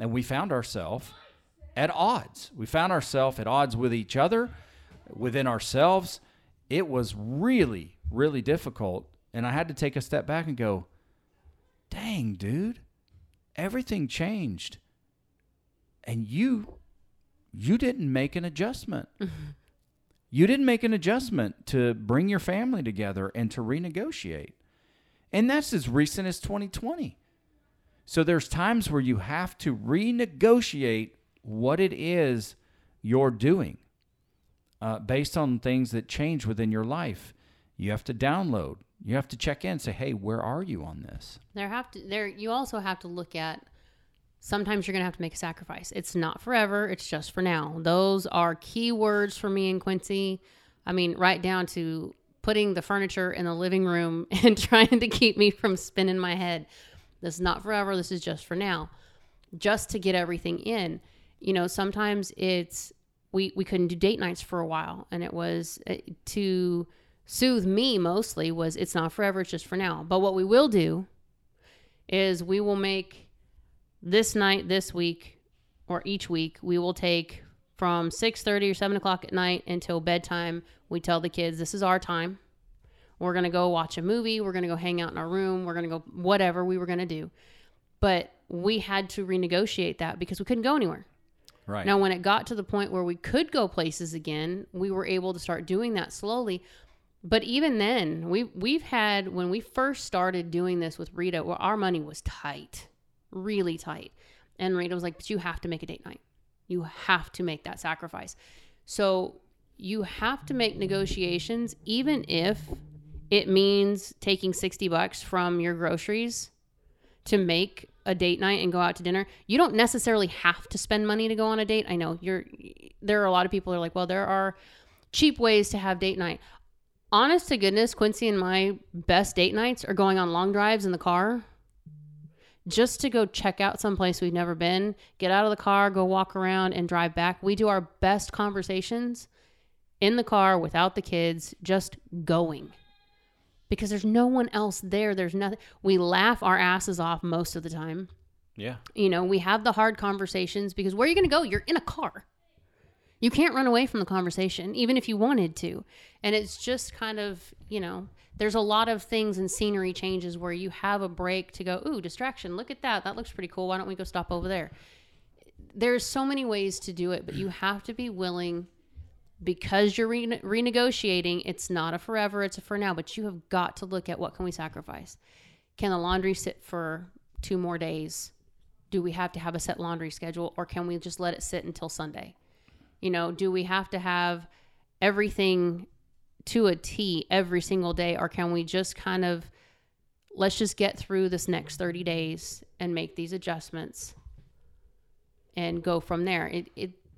And we found ourselves at odds. We found ourselves at odds with each other, within ourselves. It was really, really difficult. And I had to take a step back and go, dang, dude, everything changed. And you didn't make an adjustment. You didn't make an adjustment to bring your family together and to renegotiate. And that's as recent as 2020. So there's times where you have to renegotiate what it is you're doing based on things that change within your life. You have to download. You have to check in and say, hey, where are you on this? You also have to look at, sometimes you're going to have to make a sacrifice. It's not forever. It's just for now. Those are key words for me and Quincy. I mean, right down to putting the furniture in the living room and trying to keep me from spinning my head. This is not forever. This is just for now. Just to get everything in. You know, sometimes it's, we couldn't do date nights for a while. And it was to soothe me mostly was, it's not forever. It's just for now. But what we will do is we will make this night, this week, or each week, we will take from 6:30 or 7 o'clock at night until bedtime. We tell the kids, this is our time. We're going to go watch a movie. We're going to go hang out in our room. We're going to go whatever we were going to do. But we had to renegotiate that because we couldn't go anywhere. Right. Now, when it got to the point where we could go places again, we were able to start doing that slowly. But even then, we've had, when we first started doing this with Rita, well, our money was tight. Really tight. And Rita was like, but you have to make a date night. You have to make that sacrifice. So you have to make negotiations, even if it means taking $60 from your groceries to make a date night and go out to dinner. You don't necessarily have to spend money to go on a date. I know there are a lot of people who are like, well, there are cheap ways to have date night. Honest to goodness, Quincy and my best date nights are going on long drives in the car. Just to go check out someplace we've never been, get out of the car, go walk around and drive back. We do our best conversations in the car without the kids, just going. because there's no one else there. There's nothing. We laugh our asses off most of the time. Yeah. You know, we have the hard conversations because where are you going to go? You're in a car. You can't run away from the conversation, even if you wanted to. And it's just kind of, you know, there's a lot of things and scenery changes where you have a break to go, ooh, distraction. Look at that. That looks pretty cool. Why don't we go stop over there? There's so many ways to do it, but you have to be willing, because you're renegotiating. It's not a forever, it's a for now, but you have got to look at what can we sacrifice? Can the laundry sit for 2 more days? Do we have to have a set laundry schedule, or can we just let it sit until Sunday? You know, do we have to have everything to a T every single day, or can we just kind of, let's just get through this next 30 days and make these adjustments and go from there?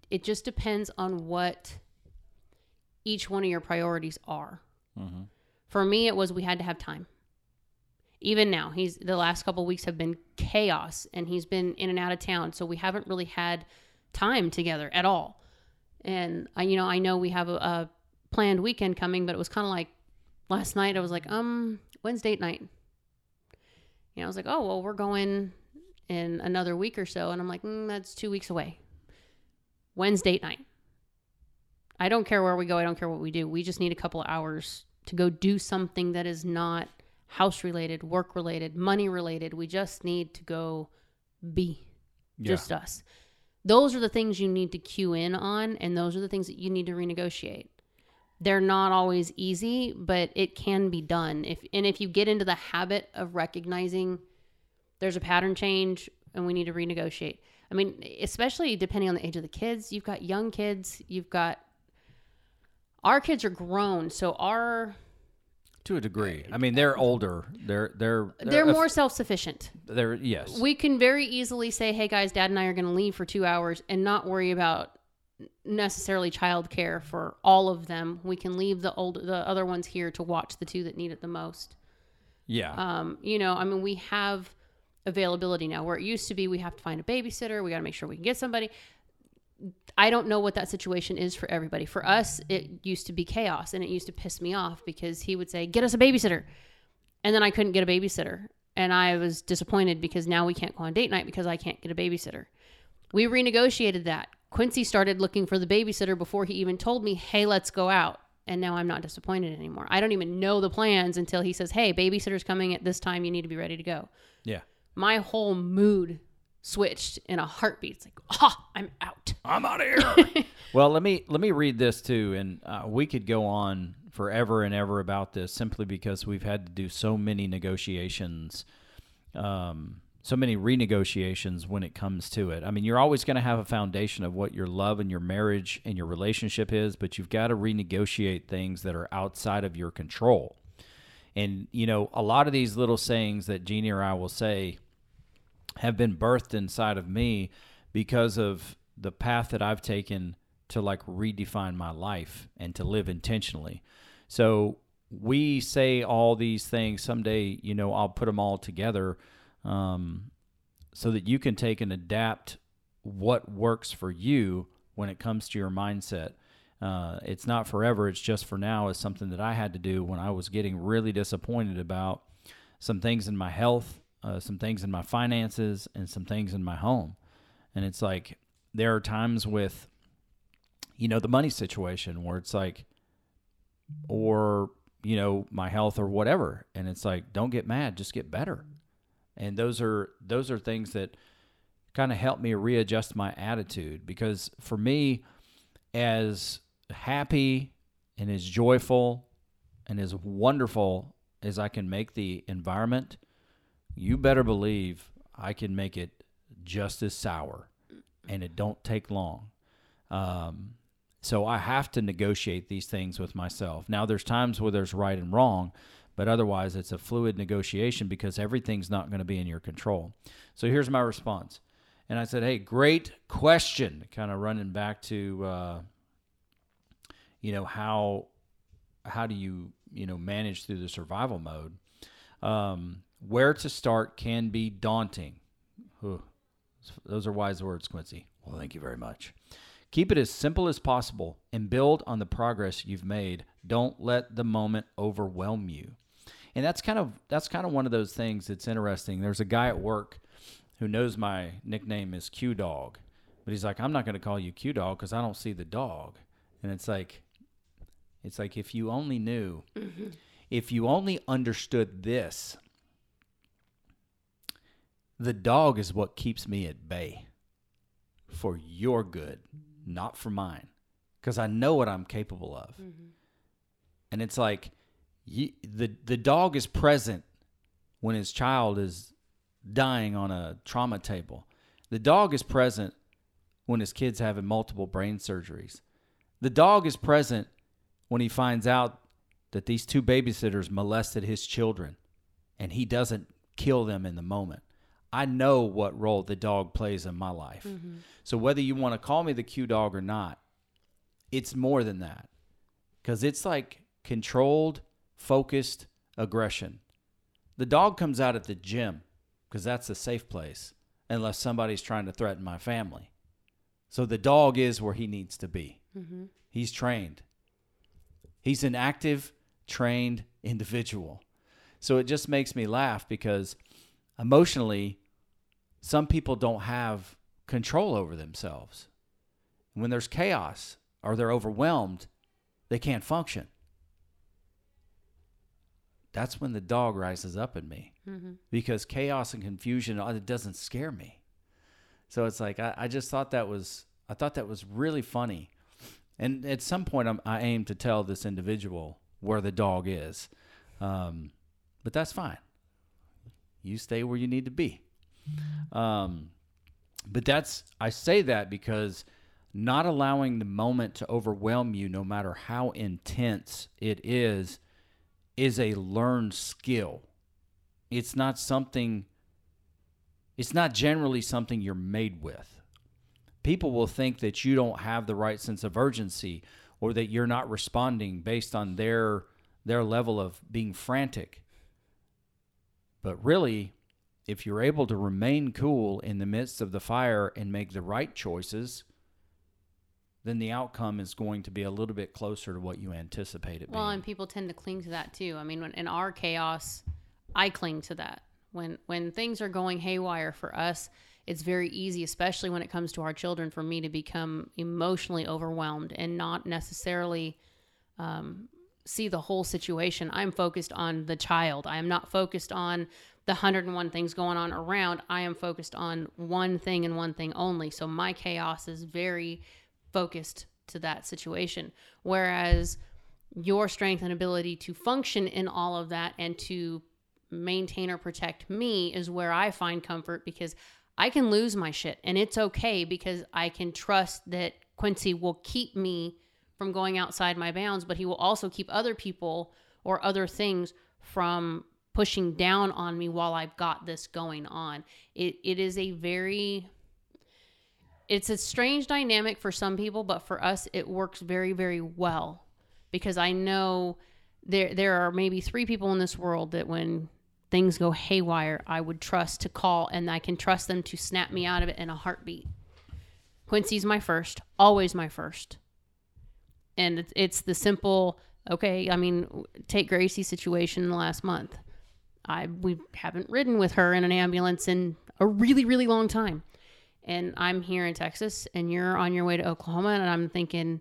It just depends on what each one of your priorities are. Mm-hmm. For me, it was, we had to have time. Even now, the last couple of weeks have been chaos, and he's been in and out of town, so we haven't really had time together at all. And I know we have a planned weekend coming, but it was kind of like last night. I was like, when's date night? You know, I was like, oh, well, we're going in another week or so. And I'm like, that's 2 weeks away. When's date night? I don't care where we go. I don't care what we do. We just need a couple of hours to go do something that is not house related, work related, money related. We just need to go be just us. Those are the things you need to cue in on, and those are the things that you need to renegotiate. They're not always easy, but it can be done. If you get into the habit of recognizing there's a pattern change and we need to renegotiate. I mean, especially depending on the age of the kids. You've got young kids. Our kids are grown, so to a degree. I mean, they're older. They're more self-sufficient. Yes. We can very easily say, hey guys, Dad and I are going to leave for 2 hours and not worry about necessarily childcare for all of them. We can leave the other ones here to watch the two that need it the most. Yeah. We have availability now, where it used to be we have to find a babysitter. We got to make sure we can get somebody. I don't know what that situation is for everybody. For us, it used to be chaos, and it used to piss me off because he would say, get us a babysitter. And then I couldn't get a babysitter. And I was disappointed because now we can't go on date night because I can't get a babysitter. We renegotiated that. Quincy started looking for the babysitter before he even told me, hey, let's go out. And now I'm not disappointed anymore. I don't even know the plans until he says, hey, babysitter's coming at this time. You need to be ready to go. Yeah. My whole mood switched in a heartbeat. It's like, I'm out. I'm out of here. Well, let me read this too, and we could go on forever and ever about this simply because we've had to do so many negotiations, so many renegotiations when it comes to it. I mean, you're always going to have a foundation of what your love and your marriage and your relationship is, but you've got to renegotiate things that are outside of your control. And, you know, a lot of these little sayings that Jeannie or I will say have been birthed inside of me because of the path that I've taken to like redefine my life and to live intentionally. So we say all these things. Someday, you know, I'll put them all together so that you can take and adapt what works for you when it comes to your mindset. It's not forever. It's just for now is something that I had to do when I was getting really disappointed about some things in my health, some things in my finances, and some things in my home. And it's like, there are times with, you know, the money situation where it's like, or, you know, my health or whatever. And it's like, don't get mad, just get better. And those are things that kind of help me readjust my attitude. Because for me, as happy and as joyful and as wonderful as I can make the environment, you better believe I can make it just as sour, and it don't take long. So I have to negotiate these things with myself. Now, there's times where there's right and wrong, but otherwise it's a fluid negotiation because everything's not going to be in your control. So here's my response. And I said, hey, great question. Kind of running back to, how do you, manage through the survival mode? Where to start can be daunting. Whew. Those are wise words, Quincy. Well, thank you very much. Keep it as simple as possible and build on the progress you've made. Don't let the moment overwhelm you. And that's kind of one of those things that's interesting. There's a guy at work who knows my nickname is QDawG, but he's like, I'm not going to call you QDawG because I don't see the dog. And it's like if you only knew, mm-hmm. if you only understood this, the dog is what keeps me at bay for your good, not for mine, because I know what I'm capable of. Mm-hmm. And it's like the dog is present when his child is dying on a trauma table. The dog is present when his kid's having multiple brain surgeries. The dog is present when he finds out that these two babysitters molested his children and he doesn't kill them in the moment. I know what role the dog plays in my life. Mm-hmm. So whether you want to call me the QDawG or not, it's more than that. Because it's like controlled, focused aggression. The dog comes out at the gym because that's a safe place unless somebody's trying to threaten my family. So the dog is where he needs to be. Mm-hmm. He's trained. He's an active, trained individual. So it just makes me laugh because emotionally, some people don't have control over themselves. When there's chaos or they're overwhelmed, they can't function. That's when the dog rises up in me mm-hmm. because chaos and confusion, it doesn't scare me. So it's like, I just thought that was really funny. And at some point I aim to tell this individual where the dog is. But that's fine. You stay where you need to be. But I say that because not allowing the moment to overwhelm you, no matter how intense it is a learned skill. It's not generally something you're made with. People will think that you don't have the right sense of urgency or that you're not responding based on their level of being frantic. But really, if you're able to remain cool in the midst of the fire and make the right choices, then the outcome is going to be a little bit closer to what you anticipate it being. Well, and people tend to cling to that too. I mean, in our chaos, I cling to that. When things are going haywire for us, it's very easy, especially when it comes to our children, for me to become emotionally overwhelmed and not necessarily see the whole situation. I'm focused on the child. I am not focused on the 101 things going on around. I am focused on one thing and one thing only. So my chaos is very focused to that situation. Whereas your strength and ability to function in all of that and to maintain or protect me is where I find comfort, because I can lose my shit and it's okay, because I can trust that Quincy will keep me from going outside my bounds, but he will also keep other people or other things from pushing down on me while I've got this going on. It is it's a strange dynamic for some people, but for us, it works very, very well, because I know there are maybe 3 people in this world that when things go haywire, I would trust to call, and I can trust them to snap me out of it in a heartbeat. Quincy's my first, always my first. And it's the simple, okay, I mean, take Gracie's situation in the last month. We haven't ridden with her in an ambulance in a really, really long time. And I'm here in Texas and you're on your way to Oklahoma, and I'm thinking,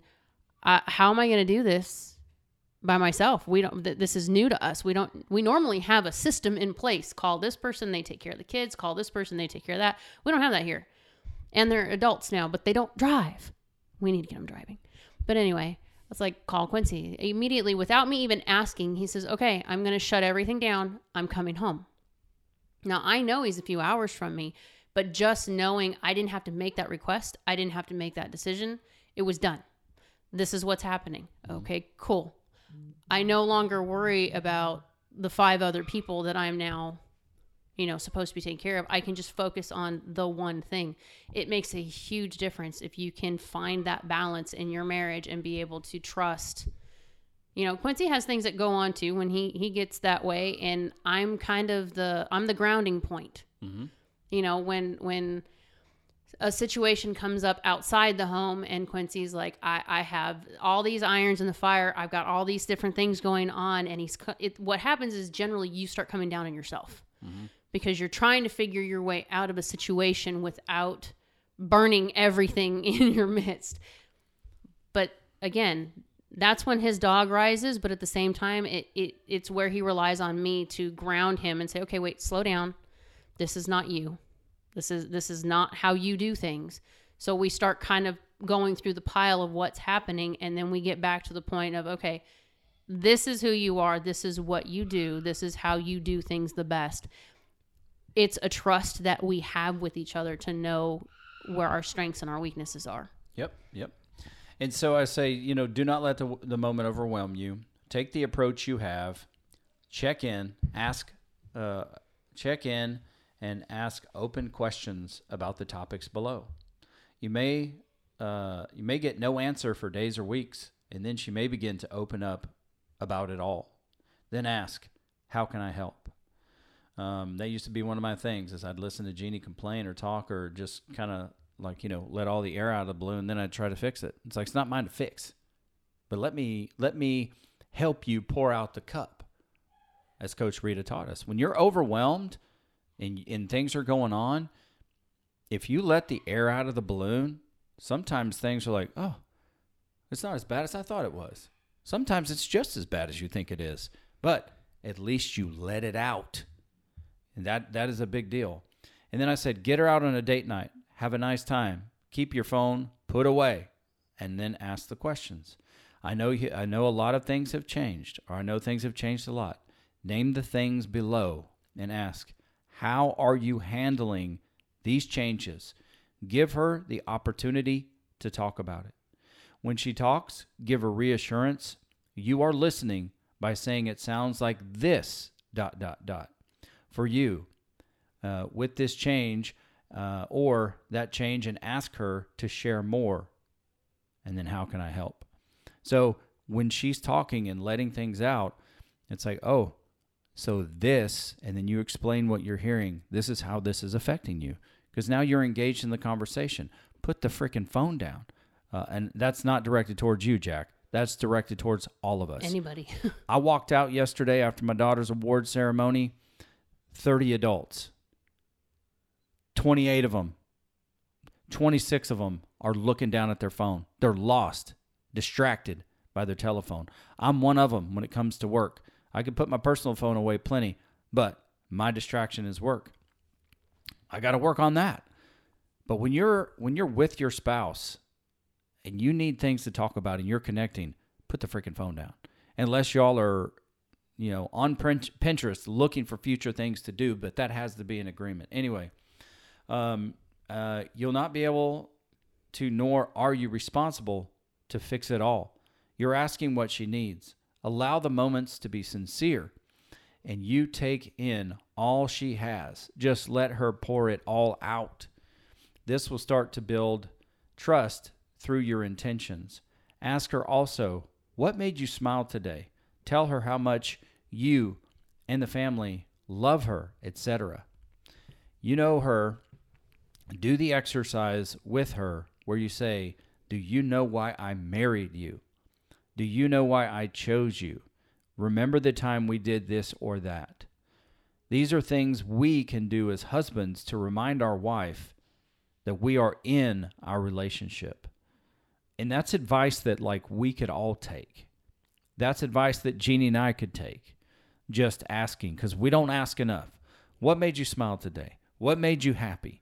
how am I going to do this by myself? This is new to us. We normally have a system in place. Call this person, they take care of the kids. Call this person, they take care of that. We don't have that here. And they're adults now, but they don't drive. We need to get them driving. But anyway, it's like, call Quincy. Immediately, without me even asking, he says, okay, I'm going to shut everything down. I'm coming home. Now, I know he's a few hours from me, but just knowing I didn't have to make that request, I didn't have to make that decision, it was done. This is what's happening. Okay, cool. I no longer worry about the 5 other people that I'm now, supposed to be taken care of. I can just focus on the one thing. It makes a huge difference if you can find that balance in your marriage and be able to trust. Quincy has things that go on too when he gets that way, and I'm the grounding point. Mm-hmm. When a situation comes up outside the home and Quincy's like, I have all these irons in the fire. I've got all these different things going on. And what happens is generally you start coming down on yourself mm-hmm. because you're trying to figure your way out of a situation without burning everything in your midst. But again, that's when his dog rises. But at the same time, it's where he relies on me to ground him and say, okay, wait, slow down. This is not you. This is not how you do things. So we start kind of going through the pile of what's happening, and then we get back to the point of, okay, this is who you are. This is what you do. This is how you do things the best. It's a trust that we have with each other to know where our strengths and our weaknesses are. Yep. And so I say, do not let the moment overwhelm you. Take the approach you have. Check in and ask open questions about the topics below. You may get no answer for days or weeks, and then she may begin to open up about it all. Then ask, how can I help? That used to be one of my things, is I'd listen to Jeannie complain or talk or just kind of like, let all the air out of the balloon, and then I'd try to fix it. It's like, it's not mine to fix, but let me help you pour out the cup, as Coach Rita taught us. When you're overwhelmed, and things are going on, if you let the air out of the balloon, sometimes things are like, oh, it's not as bad as I thought it was. Sometimes it's just as bad as you think it is, but at least you let it out. And that is a big deal. And then I said, get her out on a date night. Have a nice time. Keep your phone put away, and then ask the questions. I know a lot of things have changed, or I know things have changed a lot. Name the things below and ask, how are you handling these changes? Give her the opportunity to talk about it. When she talks, give her reassurance. You are listening by saying, it sounds like this, ... for you, with this change, or that change, and ask her to share more. And then, how can I help? So when she's talking and letting things out, it's like, oh, so this, and then you explain what you're hearing. This is how this is affecting you. Because now you're engaged in the conversation. Put the freaking phone down. And that's not directed towards you, Jack. That's directed towards all of us. Anybody. I walked out yesterday after my daughter's award ceremony. 30 adults. 28 of them. 26 of them are looking down at their phone. They're lost, distracted by their telephone. I'm one of them when it comes to work. I can put my personal phone away plenty, but my distraction is work. I got to work on that. But when you're with your spouse and you need things to talk about and you're connecting, put the freaking phone down. Unless y'all are, on Pinterest looking for future things to do, but that has to be an agreement. Anyway, you'll not be able to, nor are you responsible to fix it all. You're asking what she needs. Allow the moments to be sincere, and you take in all she has. Just let her pour it all out. This will start to build trust through your intentions. Ask her also, what made you smile today? Tell her how much you and the family love her, etc. You know her. Do the exercise with her where you say, do you know why I married you? Do you know why I chose you? Remember the time we did this or that. These are things we can do as husbands to remind our wife that we are in our relationship. And that's advice that we could all take. That's advice that Jeannie and I could take. Just asking, because we don't ask enough. What made you smile today? What made you happy?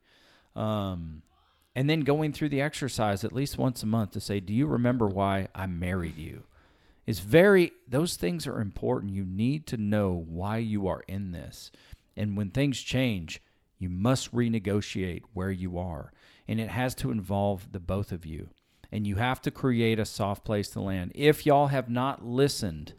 And then going through the exercise at least once a month to say, do you remember why I married you? Those things are important. You need to know why you are in this. And when things change, you must renegotiate where you are. And it has to involve the both of you. And you have to create a soft place to land. If y'all have not listened,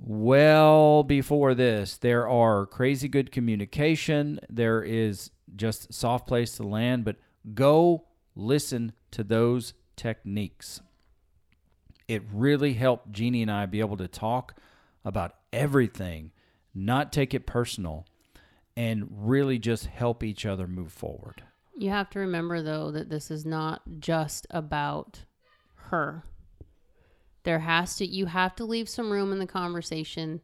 well before this, there are Crazy Good Communication. There is just Soft Place to Land, but go listen to those techniques. It really helped Jeannie and I be able to talk about everything, not take it personal, and really just help each other move forward. You have to remember, though, that this is not just about her. You have to leave some room in the conversation.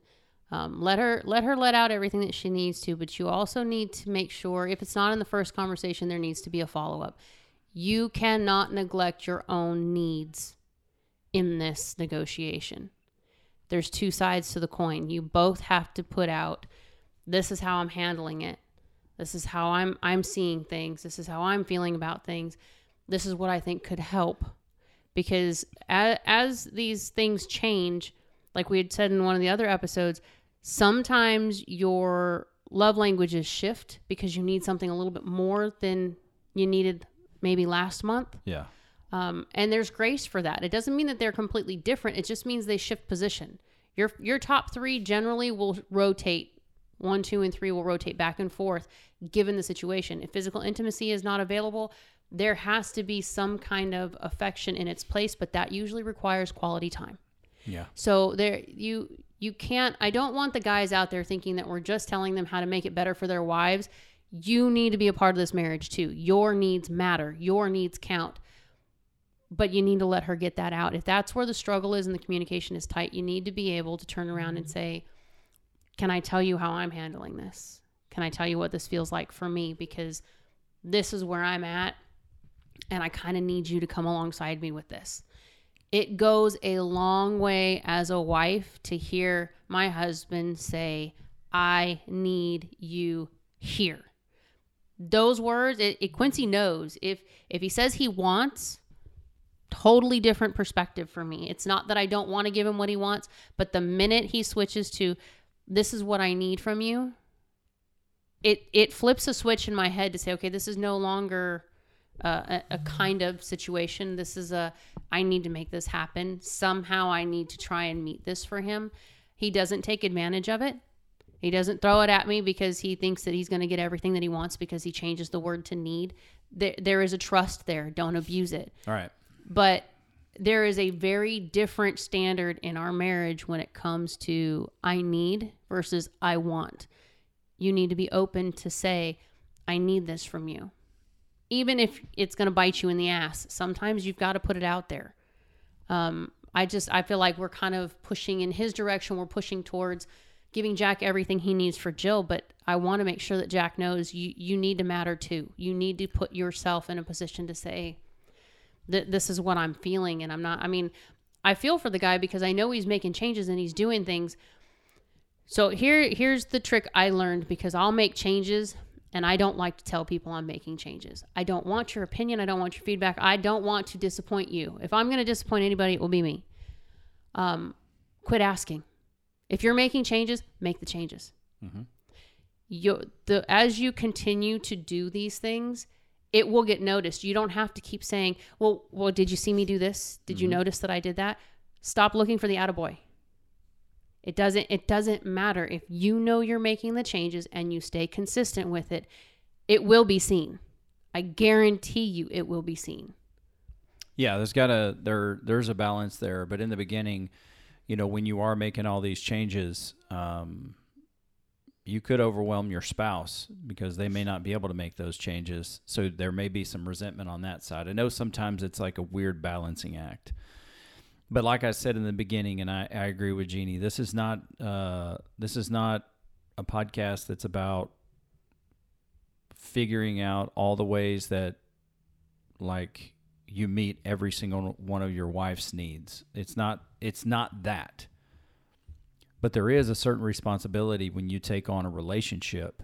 Let her let out everything that she needs to, but you also need to make sure, if it's not in the first conversation, there needs to be a follow-up. You cannot neglect your own needs in this negotiation. There's two sides to the coin. You both have to put out, this is how I'm handling it. This is how I'm seeing things. This is how I'm feeling about things. This is what I think could help. Because as these things change, like we had said in one of the other episodes, sometimes your love languages shift because you need something a little bit more than you needed maybe last month. Yeah. And there's grace for that. It doesn't mean that they're completely different. It just means they shift position. Your top three generally will rotate. 1, 2, and 3 will rotate back and forth given the situation. If physical intimacy is not available, there has to be some kind of affection in its place, but that usually requires quality time. Yeah. So there you can't, I don't want the guys out there thinking that we're just telling them how to make it better for their wives. You need to be a part of this marriage too. Your needs matter. Your needs count. But you need to let her get that out. If that's where the struggle is and the communication is tight, you need to be able to turn around and say, can I tell you how I'm handling this? Can I tell you what this feels like for me? Because this is where I'm at, and I kind of need you to come alongside me with this. It goes a long way as a wife to hear my husband say, I need you here. Those words, Quincy knows. If he says he wants, totally different perspective for me. It's not that I don't want to give him what he wants, but the minute he switches to, this is what I need from you, it flips a switch in my head to say, okay, this is no longer a kind of situation. This is I need to make this happen. Somehow I need to try and meet this for him. He doesn't take advantage of it. He doesn't throw it at me because he thinks that he's going to get everything that he wants because he changes the word to need. There is a trust there. Don't abuse it. All right. But there is a very different standard in our marriage when it comes to I need versus I want. You need to be open to say, I need this from you. Even if it's going to bite you in the ass, sometimes you've got to put it out there. I feel like we're kind of pushing in his direction. We're pushing towards giving Jack everything he needs for Jill, but I want to make sure that Jack knows you need to matter too. You need to put yourself in a position to say, this is what I'm feeling. And I feel for the guy because I know he's making changes and he's doing things. So here's the trick I learned, because I'll make changes and I don't like to tell people I'm making changes. I don't want your opinion. I don't want your feedback. I don't want to disappoint you. If I'm going to disappoint anybody, it will be me. Quit asking. If you're making changes, make the changes. Mm-hmm. As you continue to do these things, it will get noticed. You don't have to keep saying, well, did you see me do this? Did you notice that I did that? Stop looking for the attaboy. It doesn't matter. If you know you're making the changes and you stay consistent with it, it will be seen. I guarantee you it will be seen. Yeah, there's a balance there, but in the beginning, when you are making all these changes, you could overwhelm your spouse because they may not be able to make those changes. So there may be some resentment on that side. I know sometimes it's like a weird balancing act, but like I said in the beginning, and I agree with Jeannie, this is not a podcast that's about figuring out all the ways that like you meet every single one of your wife's needs. It's not that. But there is a certain responsibility when you take on a relationship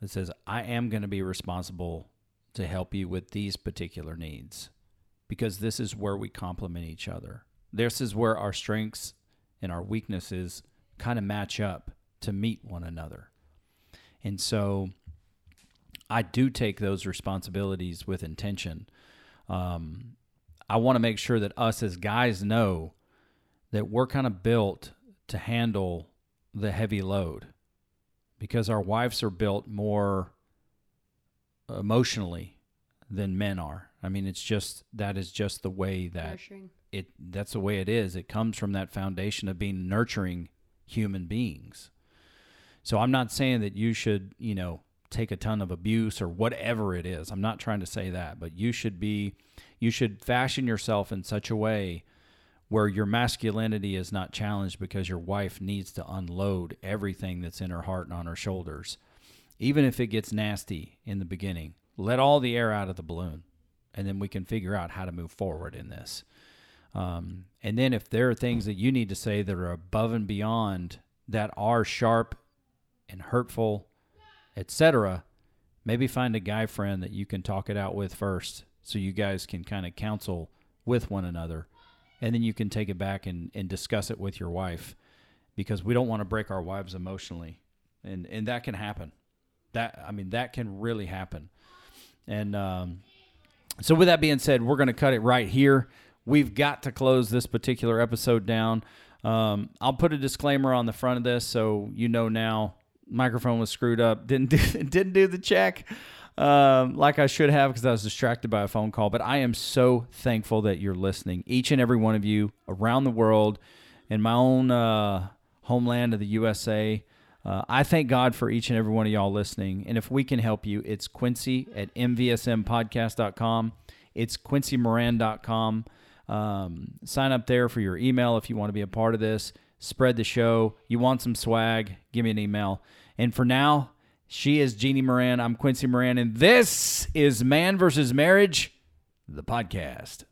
that says, I am going to be responsible to help you with these particular needs, because this is where we complement each other. This is where our strengths and our weaknesses kind of match up to meet one another. And so I do take those responsibilities with intention. I want to make sure that us as guys know that we're kind of built to handle the heavy load, because our wives are built more emotionally than men are. I mean, that is just the way that nurturing. That's the way it is. It comes from that foundation of being nurturing human beings. So I'm not saying that you should, take a ton of abuse or whatever it is. I'm not trying to say that, but you should fashion yourself in such a way where your masculinity is not challenged, because your wife needs to unload everything that's in her heart and on her shoulders. Even if it gets nasty in the beginning, let all the air out of the balloon, and then we can figure out how to move forward in this. And then if there are things that you need to say that are above and beyond, that are sharp and hurtful, etc., maybe find a guy friend that you can talk it out with first, so you guys can kind of counsel with one another, and then you can take it back and discuss it with your wife, because we don't want to break our wives emotionally. And that can happen. That can really happen. And so with that being said, we're going to cut it right here. We've got to close this particular episode down. I'll put a disclaimer on the front of this, so you know now. Microphone was screwed up. Didn't do the check like I should have, because I was distracted by a phone call. But I am so thankful that you're listening, each and every one of you around the world, in my own homeland of the USA. I thank God for each and every one of y'all listening. And if we can help you, it's Quincy@MVSMPodcast.com. It's quincymoran.com. Sign up there for your email if you want to be a part of this. Spread the show. You want some swag, give me an email. And for now, she is Jeannie Moran. I'm Quincy Moran. And this is Man Versus Marriage, the podcast.